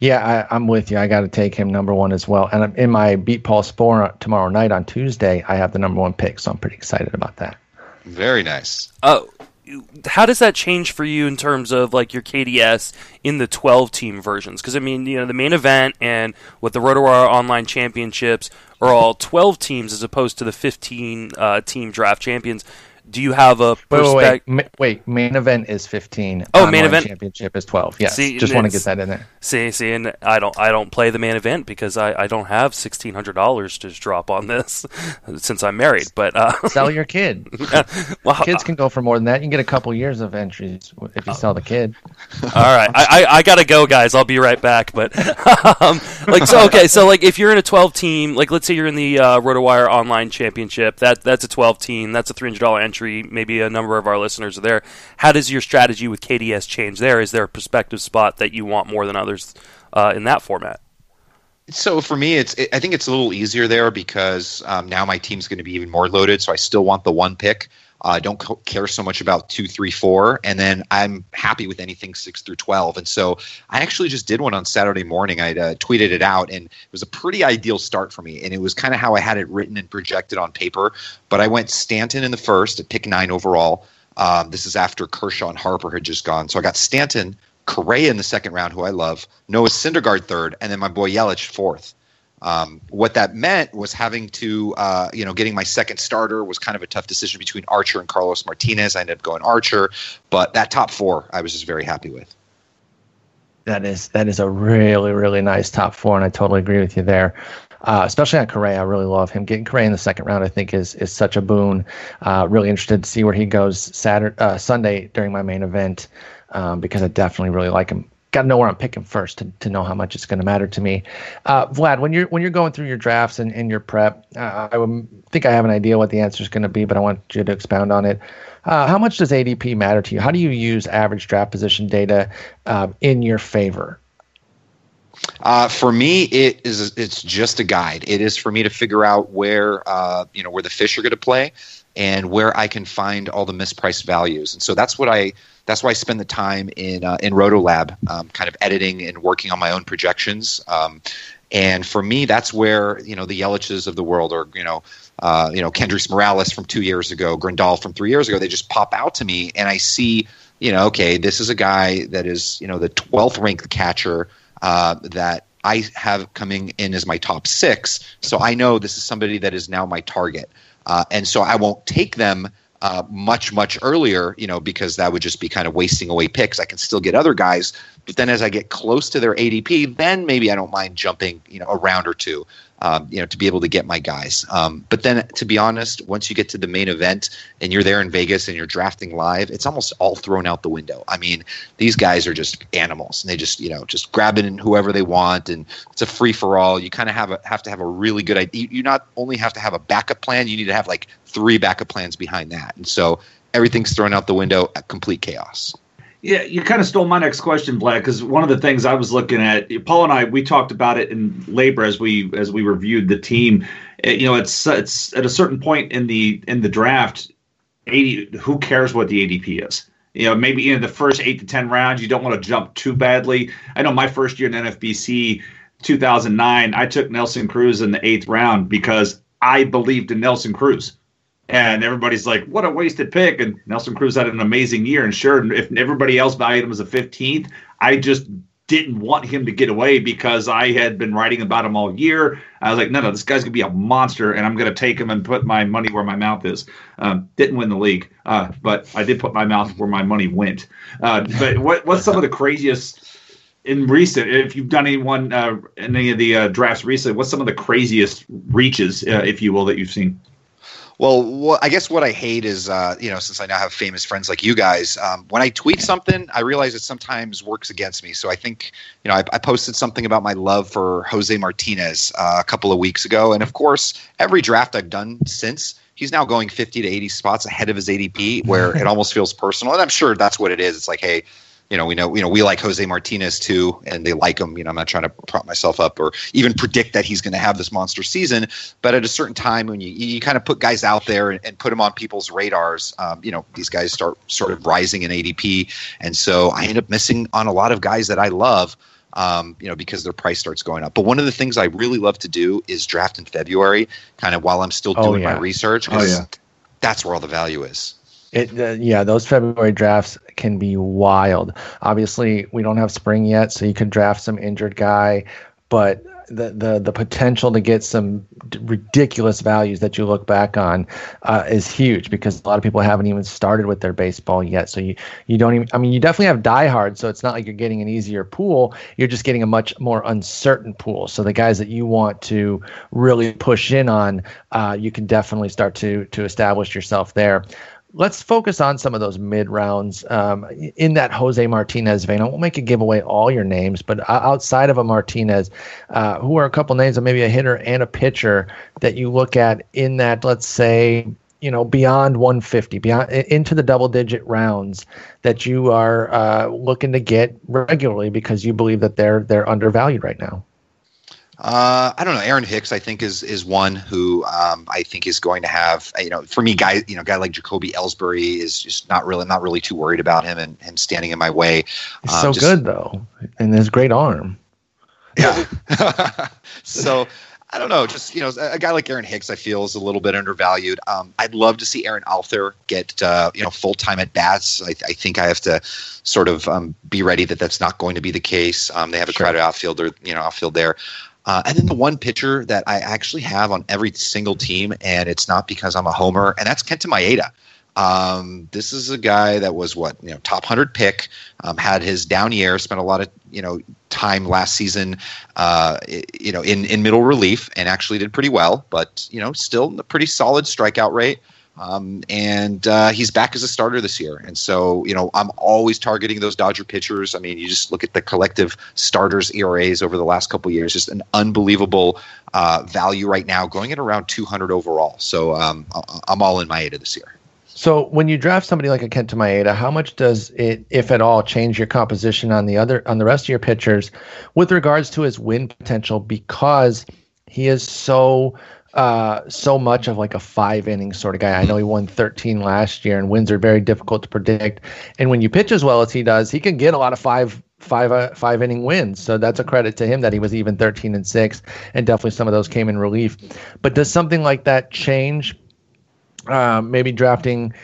Yeah, I'm with you. I got to take him number 1 as well. And I'm in my Beat Paul Spohr tomorrow night on Tuesday. I have the number 1 pick, so I'm pretty excited about that. Very nice. Oh, how does that change for you in terms of like your KDS in the 12-team versions? Because I mean, the main event and what the RotoWire Online Championships are all 12 teams as opposed to the 15-team draft champions. Do you have a perspective? Wait, main event is 15. Oh, main event championship is 12. Yes, see, just want to get that in there. See, and I don't play the main event because I don't have $1,600 to drop on this since I'm married. But sell your kid. Well, kids can go for more than that. You can get a couple years of entries if you sell the kid. All right, I gotta go, guys. I'll be right back. But if you're in a 12-team, like let's say you're in the RotoWire Online Championship, that's a 12-team, that's a $300 entry. Maybe a number of our listeners are there. How does your strategy with KDS change there? Is there a prospective spot that you want more than others in that format? So for me, I think it's a little easier there because now my team's going to be even more loaded, so I still want the 1 pick. I don't care so much about 2, 3, 4, and then I'm happy with anything 6 through 12. And so I actually just did one on Saturday morning. I tweeted it out, and it was a pretty ideal start for me, and it was kind of how I had it written and projected on paper. But I went Stanton in the first at pick 9 overall. This is after Kershaw and Harper had just gone. So I got Stanton, Correa in the second round, who I love, Noah Syndergaard third, and then my boy Yelich fourth. What that meant was having to, getting my second starter was kind of a tough decision between Archer and Carlos Martinez. I ended up going Archer, but that top 4 I was just very happy with. That is a really, really nice top 4, and I totally agree with you there. Especially on Correa, I really love him. Getting Correa in the second round, I think, is such a boon. Really interested to see where he goes Sunday during my main event because I definitely really like him. got to know where I'm picking first to know how much it's going to matter to me. Vlad, when you're going through your drafts and your prep, I think I have an idea what the answer is going to be, but I want you to expound on it. How much does ADP matter to you? How do you use average draft position data in your favor? For me, it's just a guide. It is for me to figure out where the fish are going to play and where I can find all the mispriced values. And so that's why I spend the time in RotoLab, kind of editing and working on my own projections. And for me, that's where, the Yeliches of the world are, Kendrys Morales from 2 years ago, Grandal from 3 years ago, they just pop out to me and I see, okay, this is a guy that is, the 12th ranked catcher, that I have coming in as my top six. So I know this is somebody that is now my target. And so I won't take them much, much earlier, because that would just be kind of wasting away picks. I can still get other guys. But then as I get close to their ADP, then maybe I don't mind jumping, a round or two, to be able to get my guys. But then, to be honest, once you get to the main event and you're there in Vegas and you're drafting live, it's almost all thrown out the window. I mean, these guys are just animals, and they just, just grabbing whoever they want, and it's a free for all. You kind of have to have a really good idea. You not only have to have a backup plan, you need to have like three backup plans behind that. And so everything's thrown out the window at complete chaos. Yeah, you kind of stole my next question, Vlad, because one of the things I was looking at, Paul and I, we talked about it in labor as we reviewed the team. It's at a certain point in the draft, who cares what the ADP is? Maybe in the first 8 to 10 rounds, you don't want to jump too badly. I know my first year in NFBC, 2009, I took Nelson Cruz in the 8th round because I believed in Nelson Cruz. And everybody's like, what a wasted pick. And Nelson Cruz had an amazing year. And sure, if everybody else valued him as a 15th, I just didn't want him to get away because I had been writing about him all year. I was like, no, this guy's going to be a monster, and I'm going to take him and put my money where my mouth is. Didn't win the league, but I did put my mouth where my money went. But what's some of the craziest in recent, if you've done anyone in any of the drafts recently, what's some of the craziest reaches, if you will, that you've seen? Well, I guess what I hate is, since I now have famous friends like you guys, when I tweet something, I realize it sometimes works against me. So I think, I posted something about my love for Jose Martinez a couple of weeks ago. And, of course, every draft I've done since, he's now going 50 to 80 spots ahead of his ADP, where it almost feels personal. And I'm sure that's what it is. It's like, hey, we like Jose Martinez too, and they like him. I'm not trying to prop myself up or even predict that he's going to have this monster season. But at a certain time, when you kind of put guys out there and put them on people's radars, these guys start sort of rising in ADP. And so I end up missing on a lot of guys that I love, because their price starts going up. But one of the things I really love to do is draft in February, kind of while I'm still doing my research, because that's where all the value is. Those February drafts can be wild. Obviously, we don't have spring yet, so you can draft some injured guy, but the potential to get some ridiculous values that you look back on is huge, because a lot of people haven't even started with their baseball yet. So you don't even, you definitely have diehard, so it's not like you're getting an easier pool. You're just getting a much more uncertain pool. So the guys that you want to really push in on, you can definitely start to establish yourself there. Let's focus on some of those mid rounds in that Jose Martinez vein. I won't make a giveaway all your names, but outside of a Martinez, who are a couple names of maybe a hitter and a pitcher that you look at in that, let's say, beyond 150, beyond into the double digit rounds that you are looking to get regularly because you believe that they're undervalued right now? I don't know. Aaron Hicks, I think, is one who I think is going to have, for me, guy like Jacoby Ellsbury is just not really too worried about him and him standing in my way. He's good though, and his great arm. Yeah. So I don't know. Just a guy like Aaron Hicks, I feel, is a little bit undervalued. I'd love to see Aaron Alther get full time at bats. I think I have to sort of be ready that that's not going to be the case. They have a crowded outfielder, outfield there. And then the one pitcher that I actually have on every single team, and it's not because I'm a homer, and that's Kenta Maeda. This is a guy that was top 100 pick, had his down year, spent a lot of time last season, in middle relief, and actually did pretty well, but still a pretty solid strikeout rate. And he's back as a starter this year. And so, you know, I'm always targeting those Dodger pitchers. I mean, you just look at the collective starters' ERAs over the last couple of years, just an unbelievable value right now, going at around 200 overall. So I'm all in Maeda this year. So when you draft somebody like a Kenta Maeda, how much does it, if at all, change your composition on the rest of your pitchers with regards to his win potential? Because he is so much of like a 5-inning sort of guy. I know he won 13 last year, and wins are very difficult to predict. And when you pitch as well as he does, he can get a lot of five-inning wins. So that's a credit to him that he was even 13-6, and definitely some of those came in relief. But does something like that change? Maybe drafting,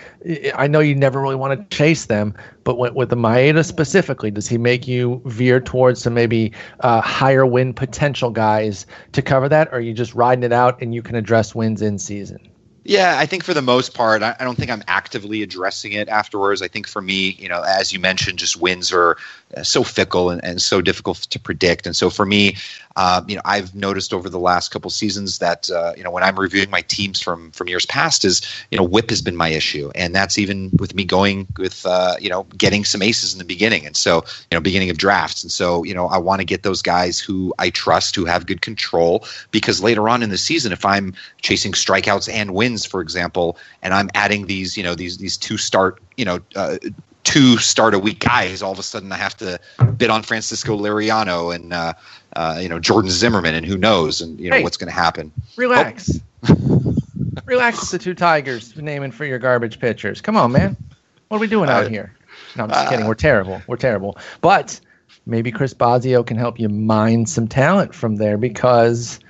I know you never really want to chase them, but with the Maeda specifically, does he make you veer towards some maybe higher win potential guys to cover that? Or are you just riding it out and you can address wins in season? Yeah, I think for the most part, I don't think I'm actively addressing it afterwards. I think for me, you know, as you mentioned, just wins are so fickle and so difficult to predict. And so for me, you know, I've noticed over the last couple seasons that, you know, when I'm reviewing my teams from years past is, you know, whip has been my issue. And that's even with me going with, you know, getting some aces in the beginning. And so, you know, beginning of drafts. And so, you know, I want to get those guys who I trust, who have good control, because later on in the season, if I'm chasing strikeouts and wins, for example, and I'm adding these, you know, these two start a week guys, all of a sudden I have to bid on Francisco Liriano and, you know, Jordan Zimmerman, and who knows, and you know, hey, what's going to happen. Relax. Oh. Relax the two Tigers naming for your garbage pitchers. Come on, man. What are we doing out here? No, I'm just kidding. We're terrible. But maybe Chris Bosio can help you mine some talent from there, because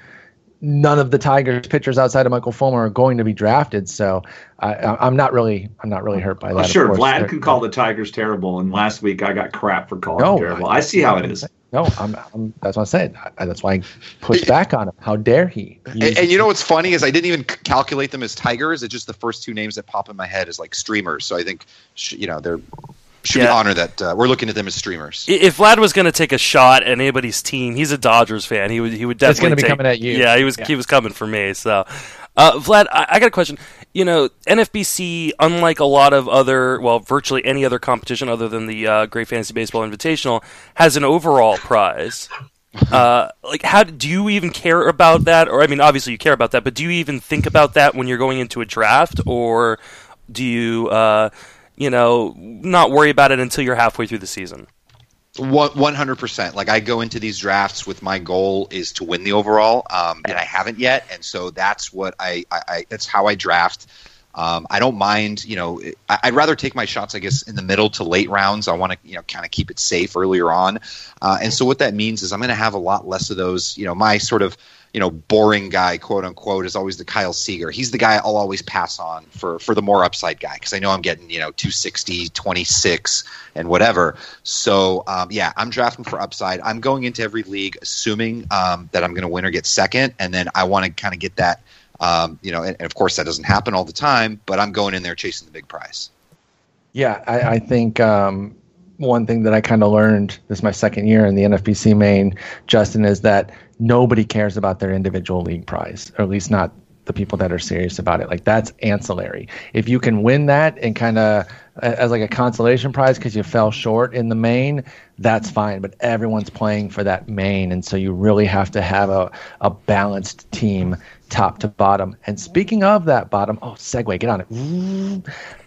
none of the Tigers pitchers outside of Maikel Fulmer are going to be drafted. So I'm not really hurt by that. Sure, Vlad can call the Tigers terrible, and last week I got crap for calling them terrible. I see how it is. No, I'm that's what I said. That's why I pushed back on him. How dare he? And you know what's funny is I didn't even calculate them as Tigers. It's just the first two names that pop in my head is like streamers. So I think, you know, they're should we honor that we're looking at them as streamers. If Vlad was going to take a shot at anybody's team, he's a Dodgers fan. He would definitely. It's going to be coming at you. Yeah, he was coming for me. So, Vlad, I got a question. You know, NFBC, unlike a lot of other, well, virtually any other competition other than the Great Fantasy Baseball Invitational, has an overall prize. Like, how do you even care about that? Or, I mean, obviously you care about that, but do you even think about that when you're going into a draft? Or do you, you know, not worry about it until you're halfway through the season? 100%. Like, I go into these drafts with my goal is to win the overall, and I haven't yet. And so that's what that's how I draft. I don't mind, you know, I'd rather take my shots, I guess, in the middle to late rounds. I want to, you know, kind of keep it safe earlier on. And so what that means is I'm going to have a lot less of those, you know, my sort of, you know, boring guy, quote unquote, is always the Kyle Seager. He's the guy I'll always pass on for the more upside guy, because I know I'm getting, you know, 260, 26 and whatever. So, yeah, I'm drafting for upside. I'm going into every league assuming that I'm going to win or get second. And then I want to kind of get that. You know, and of course that doesn't happen all the time, but I'm going in there chasing the big prize. Yeah, I think one thing that I kind of learned, this is my second year in the NFBC main, Justin, is that nobody cares about their individual league prize, or at least not the people that are serious about it. Like, that's ancillary. If you can win that and kind of as like a consolation prize because you fell short in the main, that's fine. But everyone's playing for that main, and so you really have to have a balanced team top to bottom. And speaking of that bottom, oh, segue, get on it.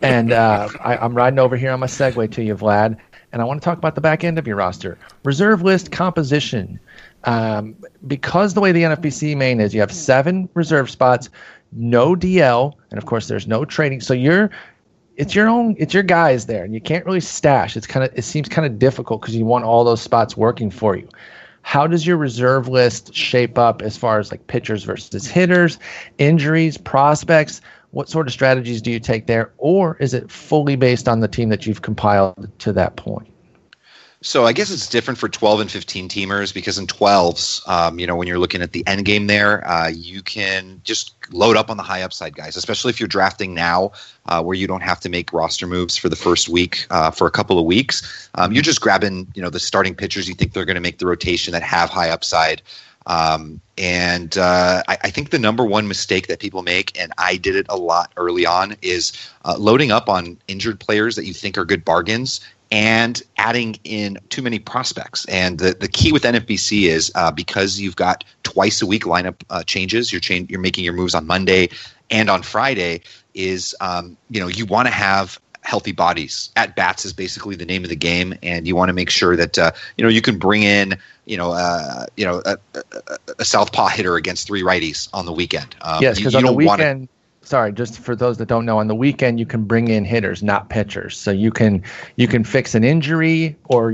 And I'm riding over here on my segue to you, Vlad, and I want to talk about the back end of your roster. Reserve list composition. Because the way the NFBC main is, you have 7 reserve spots, no DL, and of course there's no trading. So it's your guys there, and you can't really stash. It seems kind of difficult because you want all those spots working for you. How does your reserve list shape up as far as like pitchers versus hitters, injuries, prospects? What sort of strategies do you take there, or is it fully based on the team that you've compiled to that point? So I guess it's different for 12 and 15 teamers, because in 12s, you know, when you're looking at the end game there, you can just load up on the high upside guys, especially if you're drafting now where you don't have to make roster moves for the first week, for a couple of weeks. You're just grabbing, you know, the starting pitchers you think they're going to make the rotation that have high upside. And I think the number one mistake that people make, and I did it a lot early on, is loading up on injured players that you think are good bargains and adding in too many prospects. And the key with NFBC is because you've got twice a week lineup changes, you're making your moves on Monday and on Friday, is you want to have healthy bodies. At bats is basically the name of the game, and you want to make sure that you can bring in a southpaw hitter against three righties on the weekend. Yes, because on the weekend, sorry, just for those that don't know, on the weekend you can bring in hitters, not pitchers. So you can fix an injury, or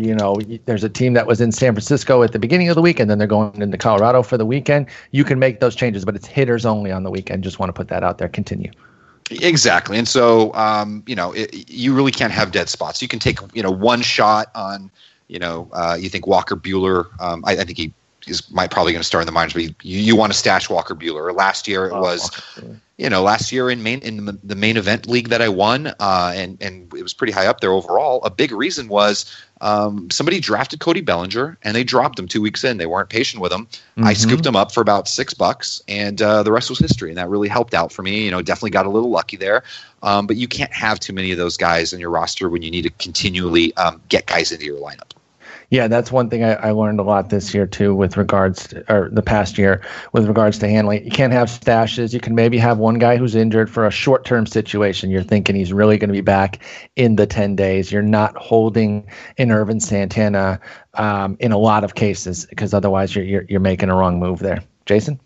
there's a team that was in San Francisco at the beginning of the week, and then they're going into Colorado for the weekend. You can make those changes, but it's hitters only on the weekend. Just want to put that out there. Continue. Exactly. And so, you really can't have dead spots. You can take, one shot on, you think Walker Buehler. I think he is probably going to start in the minors, but you want to stash Walker Buehler. Or last year it was, last year in the main event league that I won, and it was pretty high up there overall. A big reason was somebody drafted Cody Bellinger and they dropped him 2 weeks in. They weren't patient with him. Mm-hmm. I scooped him up for about $6, and the rest was history. And that really helped out for me. Definitely got a little lucky there. But you can't have too many of those guys in your roster when you need to continually get guys into your lineup. Yeah, that's one thing I learned a lot this year too, the past year with regards to handling. You can't have stashes. You can maybe have one guy who's injured for a short-term situation. You're thinking he's really going to be back in the 10 days. You're not holding an Irvin Santana in a lot of cases, because otherwise you're making a wrong move there. Jason?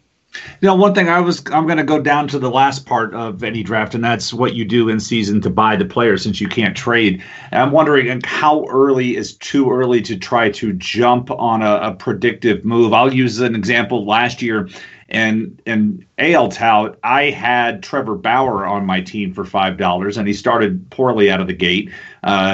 One thing I'm going to go down to the last part of any draft, and that's what you do in season to buy the player since you can't trade. And I'm wondering how early is too early to try to jump on a predictive move. I'll use an example last year. And AL Tout, I had Trevor Bauer on my team for $5, and he started poorly out of the gate.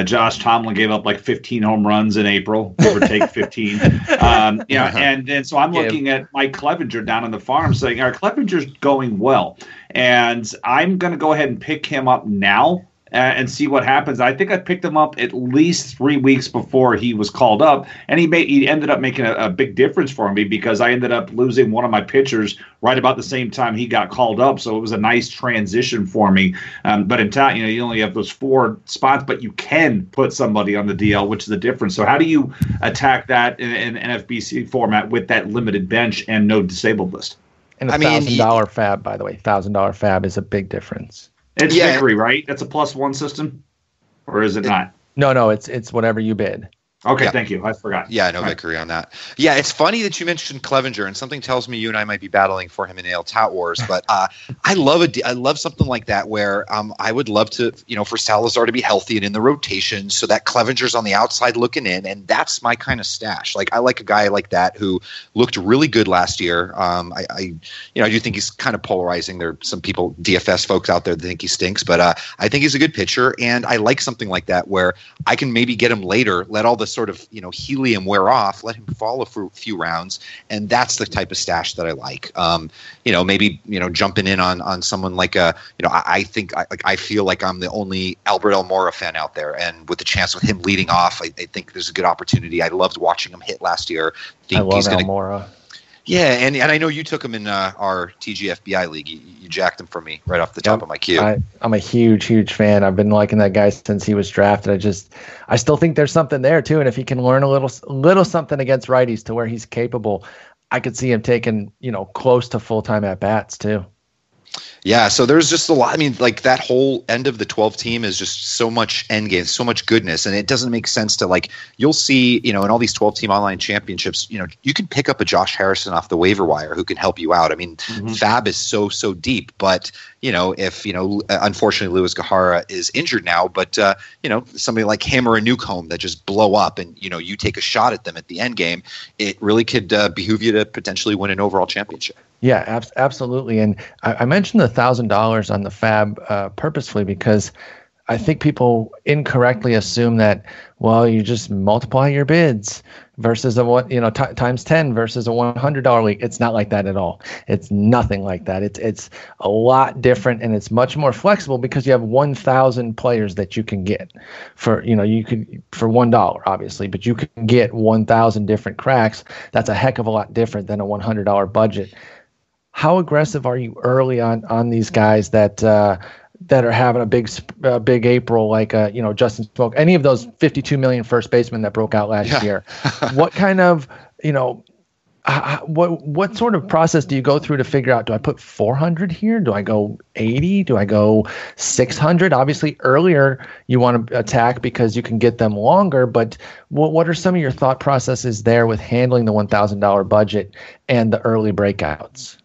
Josh Tomlin gave up like 15 home runs in April, give or take 15. And so I'm looking at Mike Clevenger down on the farm saying, our Clevenger's going well, and I'm going to go ahead and pick him up now and see what happens. I think I picked him up at least 3 weeks before he was called up, and he ended up making a big difference for me, because I ended up losing one of my pitchers right about the same time he got called up, so it was a nice transition for me. But in town, you only have those 4 spots, but you can put somebody on the DL, which is the difference. So how do you attack that in NFBC format with that limited bench and no disabled list? And $1,000 fab, by the way. $1,000 fab is a big difference. It's Vickery, right? That's a +1 system, or is it not? No, it's whatever you bid. Okay, yeah. Thank you. I forgot. Yeah, no Vickery on that. Yeah, it's funny that you mentioned Clevenger, and something tells me you and I might be battling for him in AL Tout Wars. But I love something like that, where I would love to, for Salazar to be healthy and in the rotation, so that Clevenger's on the outside looking in, and that's my kind of stash. Like, I like a guy like that who looked really good last year. I do think he's kind of polarizing. There are some people, DFS folks out there, that think he stinks, but I think he's a good pitcher, and I like something like that where I can maybe get him later. Let all the sort of helium wear off, let him fall for a few rounds, and that's the type of stash that I like. Jumping in on someone like I feel like I'm the only Albert Almora fan out there, and with the chance of him leading off, I think there's a good opportunity. I loved watching him hit last year. I love Almora. Yeah, and I know you took him in our TGFBI league. You jacked him for me right off the top of my queue. I'm a huge fan. I've been liking that guy since he was drafted. I still think there's something there too. And if he can learn a little something against righties to where he's capable, I could see him taking close to full time at bats too. Yeah, so there's just a lot. I mean, like, that whole end of the 12 team is just so much endgame, so much goodness, and it doesn't make sense to, like, you'll see, in all these 12 team online championships, you can pick up a Josh Harrison off the waiver wire who can help you out. I mean, Fab is so deep, but if unfortunately Luis Garcia is injured now, but somebody like him or a Newcomb that just blow up, and you take a shot at them at the end game, it really could behoove you to potentially win an overall championship. Yeah, absolutely. And I mentioned the $1,000 on the fab purposefully because I think people incorrectly assume that, well, you just multiply your bids versus times 10 versus a $100 week. It's not like that at all. It's nothing like that. It's a lot different, and it's much more flexible because you have 1,000 players that you can get for, you could for $1, obviously, but you can get 1,000 different cracks. That's a heck of a lot different than a $100 budget. How aggressive are you early on these guys that are having a big April, like Justin Smoak, any of those 52 million first basemen that broke out last year? What kind of what sort of process do you go through to figure out, do I put 400 here? Do I go 80? Do I go 600? Obviously, earlier you want to attack because you can get them longer, but what are some of your thought processes there with handling the $1,000 budget and the early breakouts?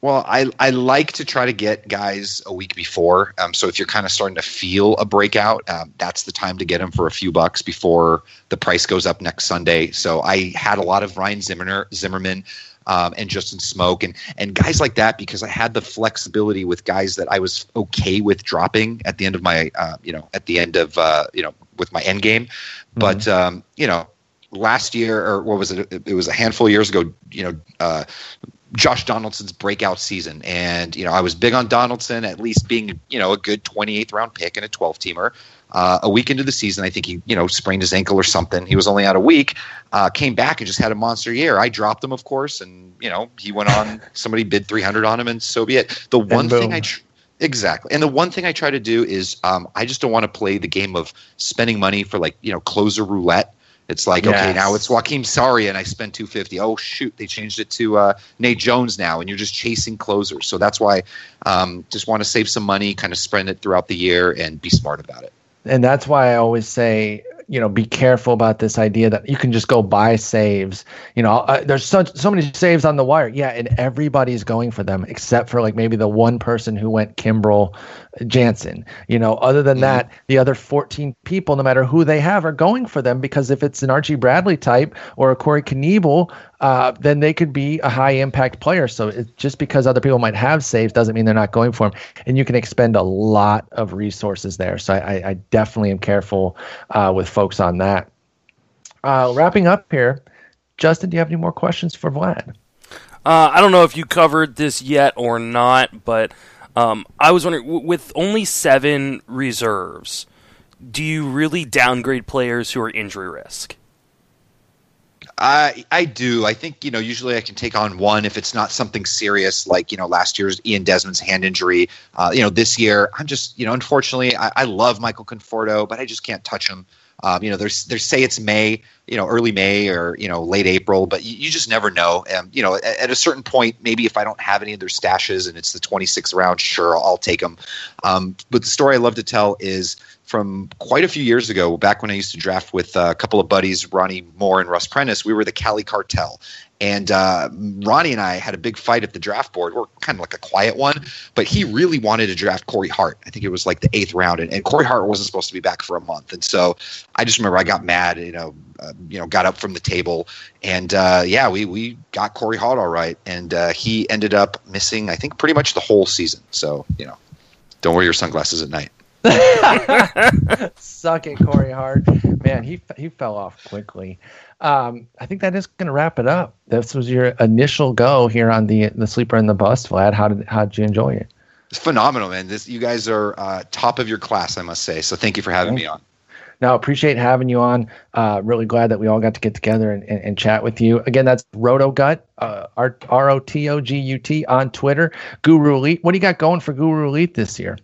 Well, I like to try to get guys a week before. So if you're kind of starting to feel a breakout, that's the time to get them for a few bucks before the price goes up next Sunday. So I had a lot of Ryan Zimmerman and Justin Smoak and guys like that, because I had the flexibility with guys that I was okay with dropping at the end of my with my end game. Mm-hmm. But last year, or what was it? It was a handful of years ago. Josh Donaldson's breakout season. And, I was big on Donaldson, at least being, a good 28th round pick and a 12-teamer. A week into the season, I think he, sprained his ankle or something. He was only out a week, came back and just had a monster year. I dropped him, of course, and, he went on. Somebody bid 300 on him, and so be it. The one thing Exactly. And the one thing I try to do is I just don't want to play the game of spending money for, like, closer roulette. It's like, okay, now it's Joaquin Soria, and I spent $250. Oh shoot, they changed it to Nate Jones now, and you're just chasing closers. So that's why just want to save some money, kind of spread it throughout the year, and be smart about it. And that's why I always say, be careful about this idea that you can just go buy saves. There's so many saves on the wire. Yeah, and everybody's going for them except for, like, maybe the one person who went Kimbrel Jansen. Other than that, the other 14 people, no matter who they have, are going for them, because if it's an Archie Bradley type or a Corey Knebel, then they could be a high impact player. So just because other people might have saves doesn't mean they're not going for them. And you can expend a lot of resources there. So I definitely am careful with folks on that. Wrapping up here, Justin, do you have any more questions for Vlad? I don't know if you covered this yet or not, but I was wondering, with only 7 reserves, do you really downgrade players who are injury risk? I do. I think, usually I can take on one if it's not something serious, like, last year's Ian Desmond's hand injury. This year, I'm just, unfortunately, I love Michael Conforto, but I just can't touch him. They say it's May, early May or, late April, but you just never know. At a certain point, maybe if I don't have any of their stashes and it's the 26th round, sure, I'll take them. But the story I love to tell is from quite a few years ago, back when I used to draft with a couple of buddies, Ronnie Moore and Russ Prentice. We were the Cali Cartel. And Ronnie and I had a big fight at the draft board. We're kind of like a quiet one, but he really wanted to draft Corey Hart. I think it was like the 8th round, and Corey Hart wasn't supposed to be back for a month. And so I just remember I got mad, got up from the table, and we got Corey Hart all right, and he ended up missing, I think, pretty much the whole season. So don't wear your sunglasses at night. Suck it, Corey Hart. Man, he fell off quickly. I think that is going to wrap it up. This was your initial go here on the Sleeper and the Bus, Vlad. How'd you enjoy it? It's phenomenal, man. You guys are top of your class, I must say. So thank you for having me on. No, appreciate having you on. Really glad that we all got to get together and chat with you. Again, that's RotoGut, ROTOGUT on Twitter. Guru Elite. What do you got going for Guru Elite this year?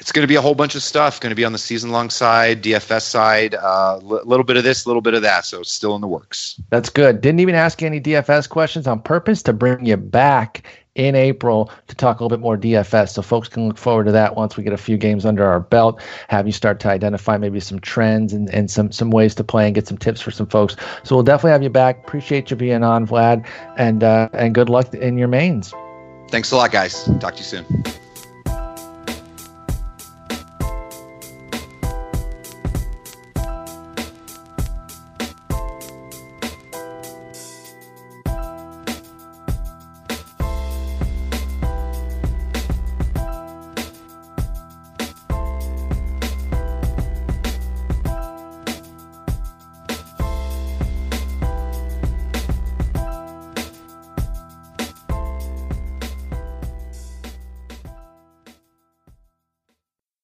It's going to be a whole bunch of stuff. Going to be on the season-long side, DFS side, a little bit of this, a little bit of that. So it's still in the works. That's good. Didn't even ask you any DFS questions on purpose to bring you back in April to talk a little bit more DFS. So folks can look forward to that once we get a few games under our belt, have you start to identify maybe some trends and some ways to play and get some tips for some folks. So we'll definitely have you back. Appreciate you being on, Vlad, and good luck in your mains. Thanks a lot, guys. Talk to you soon.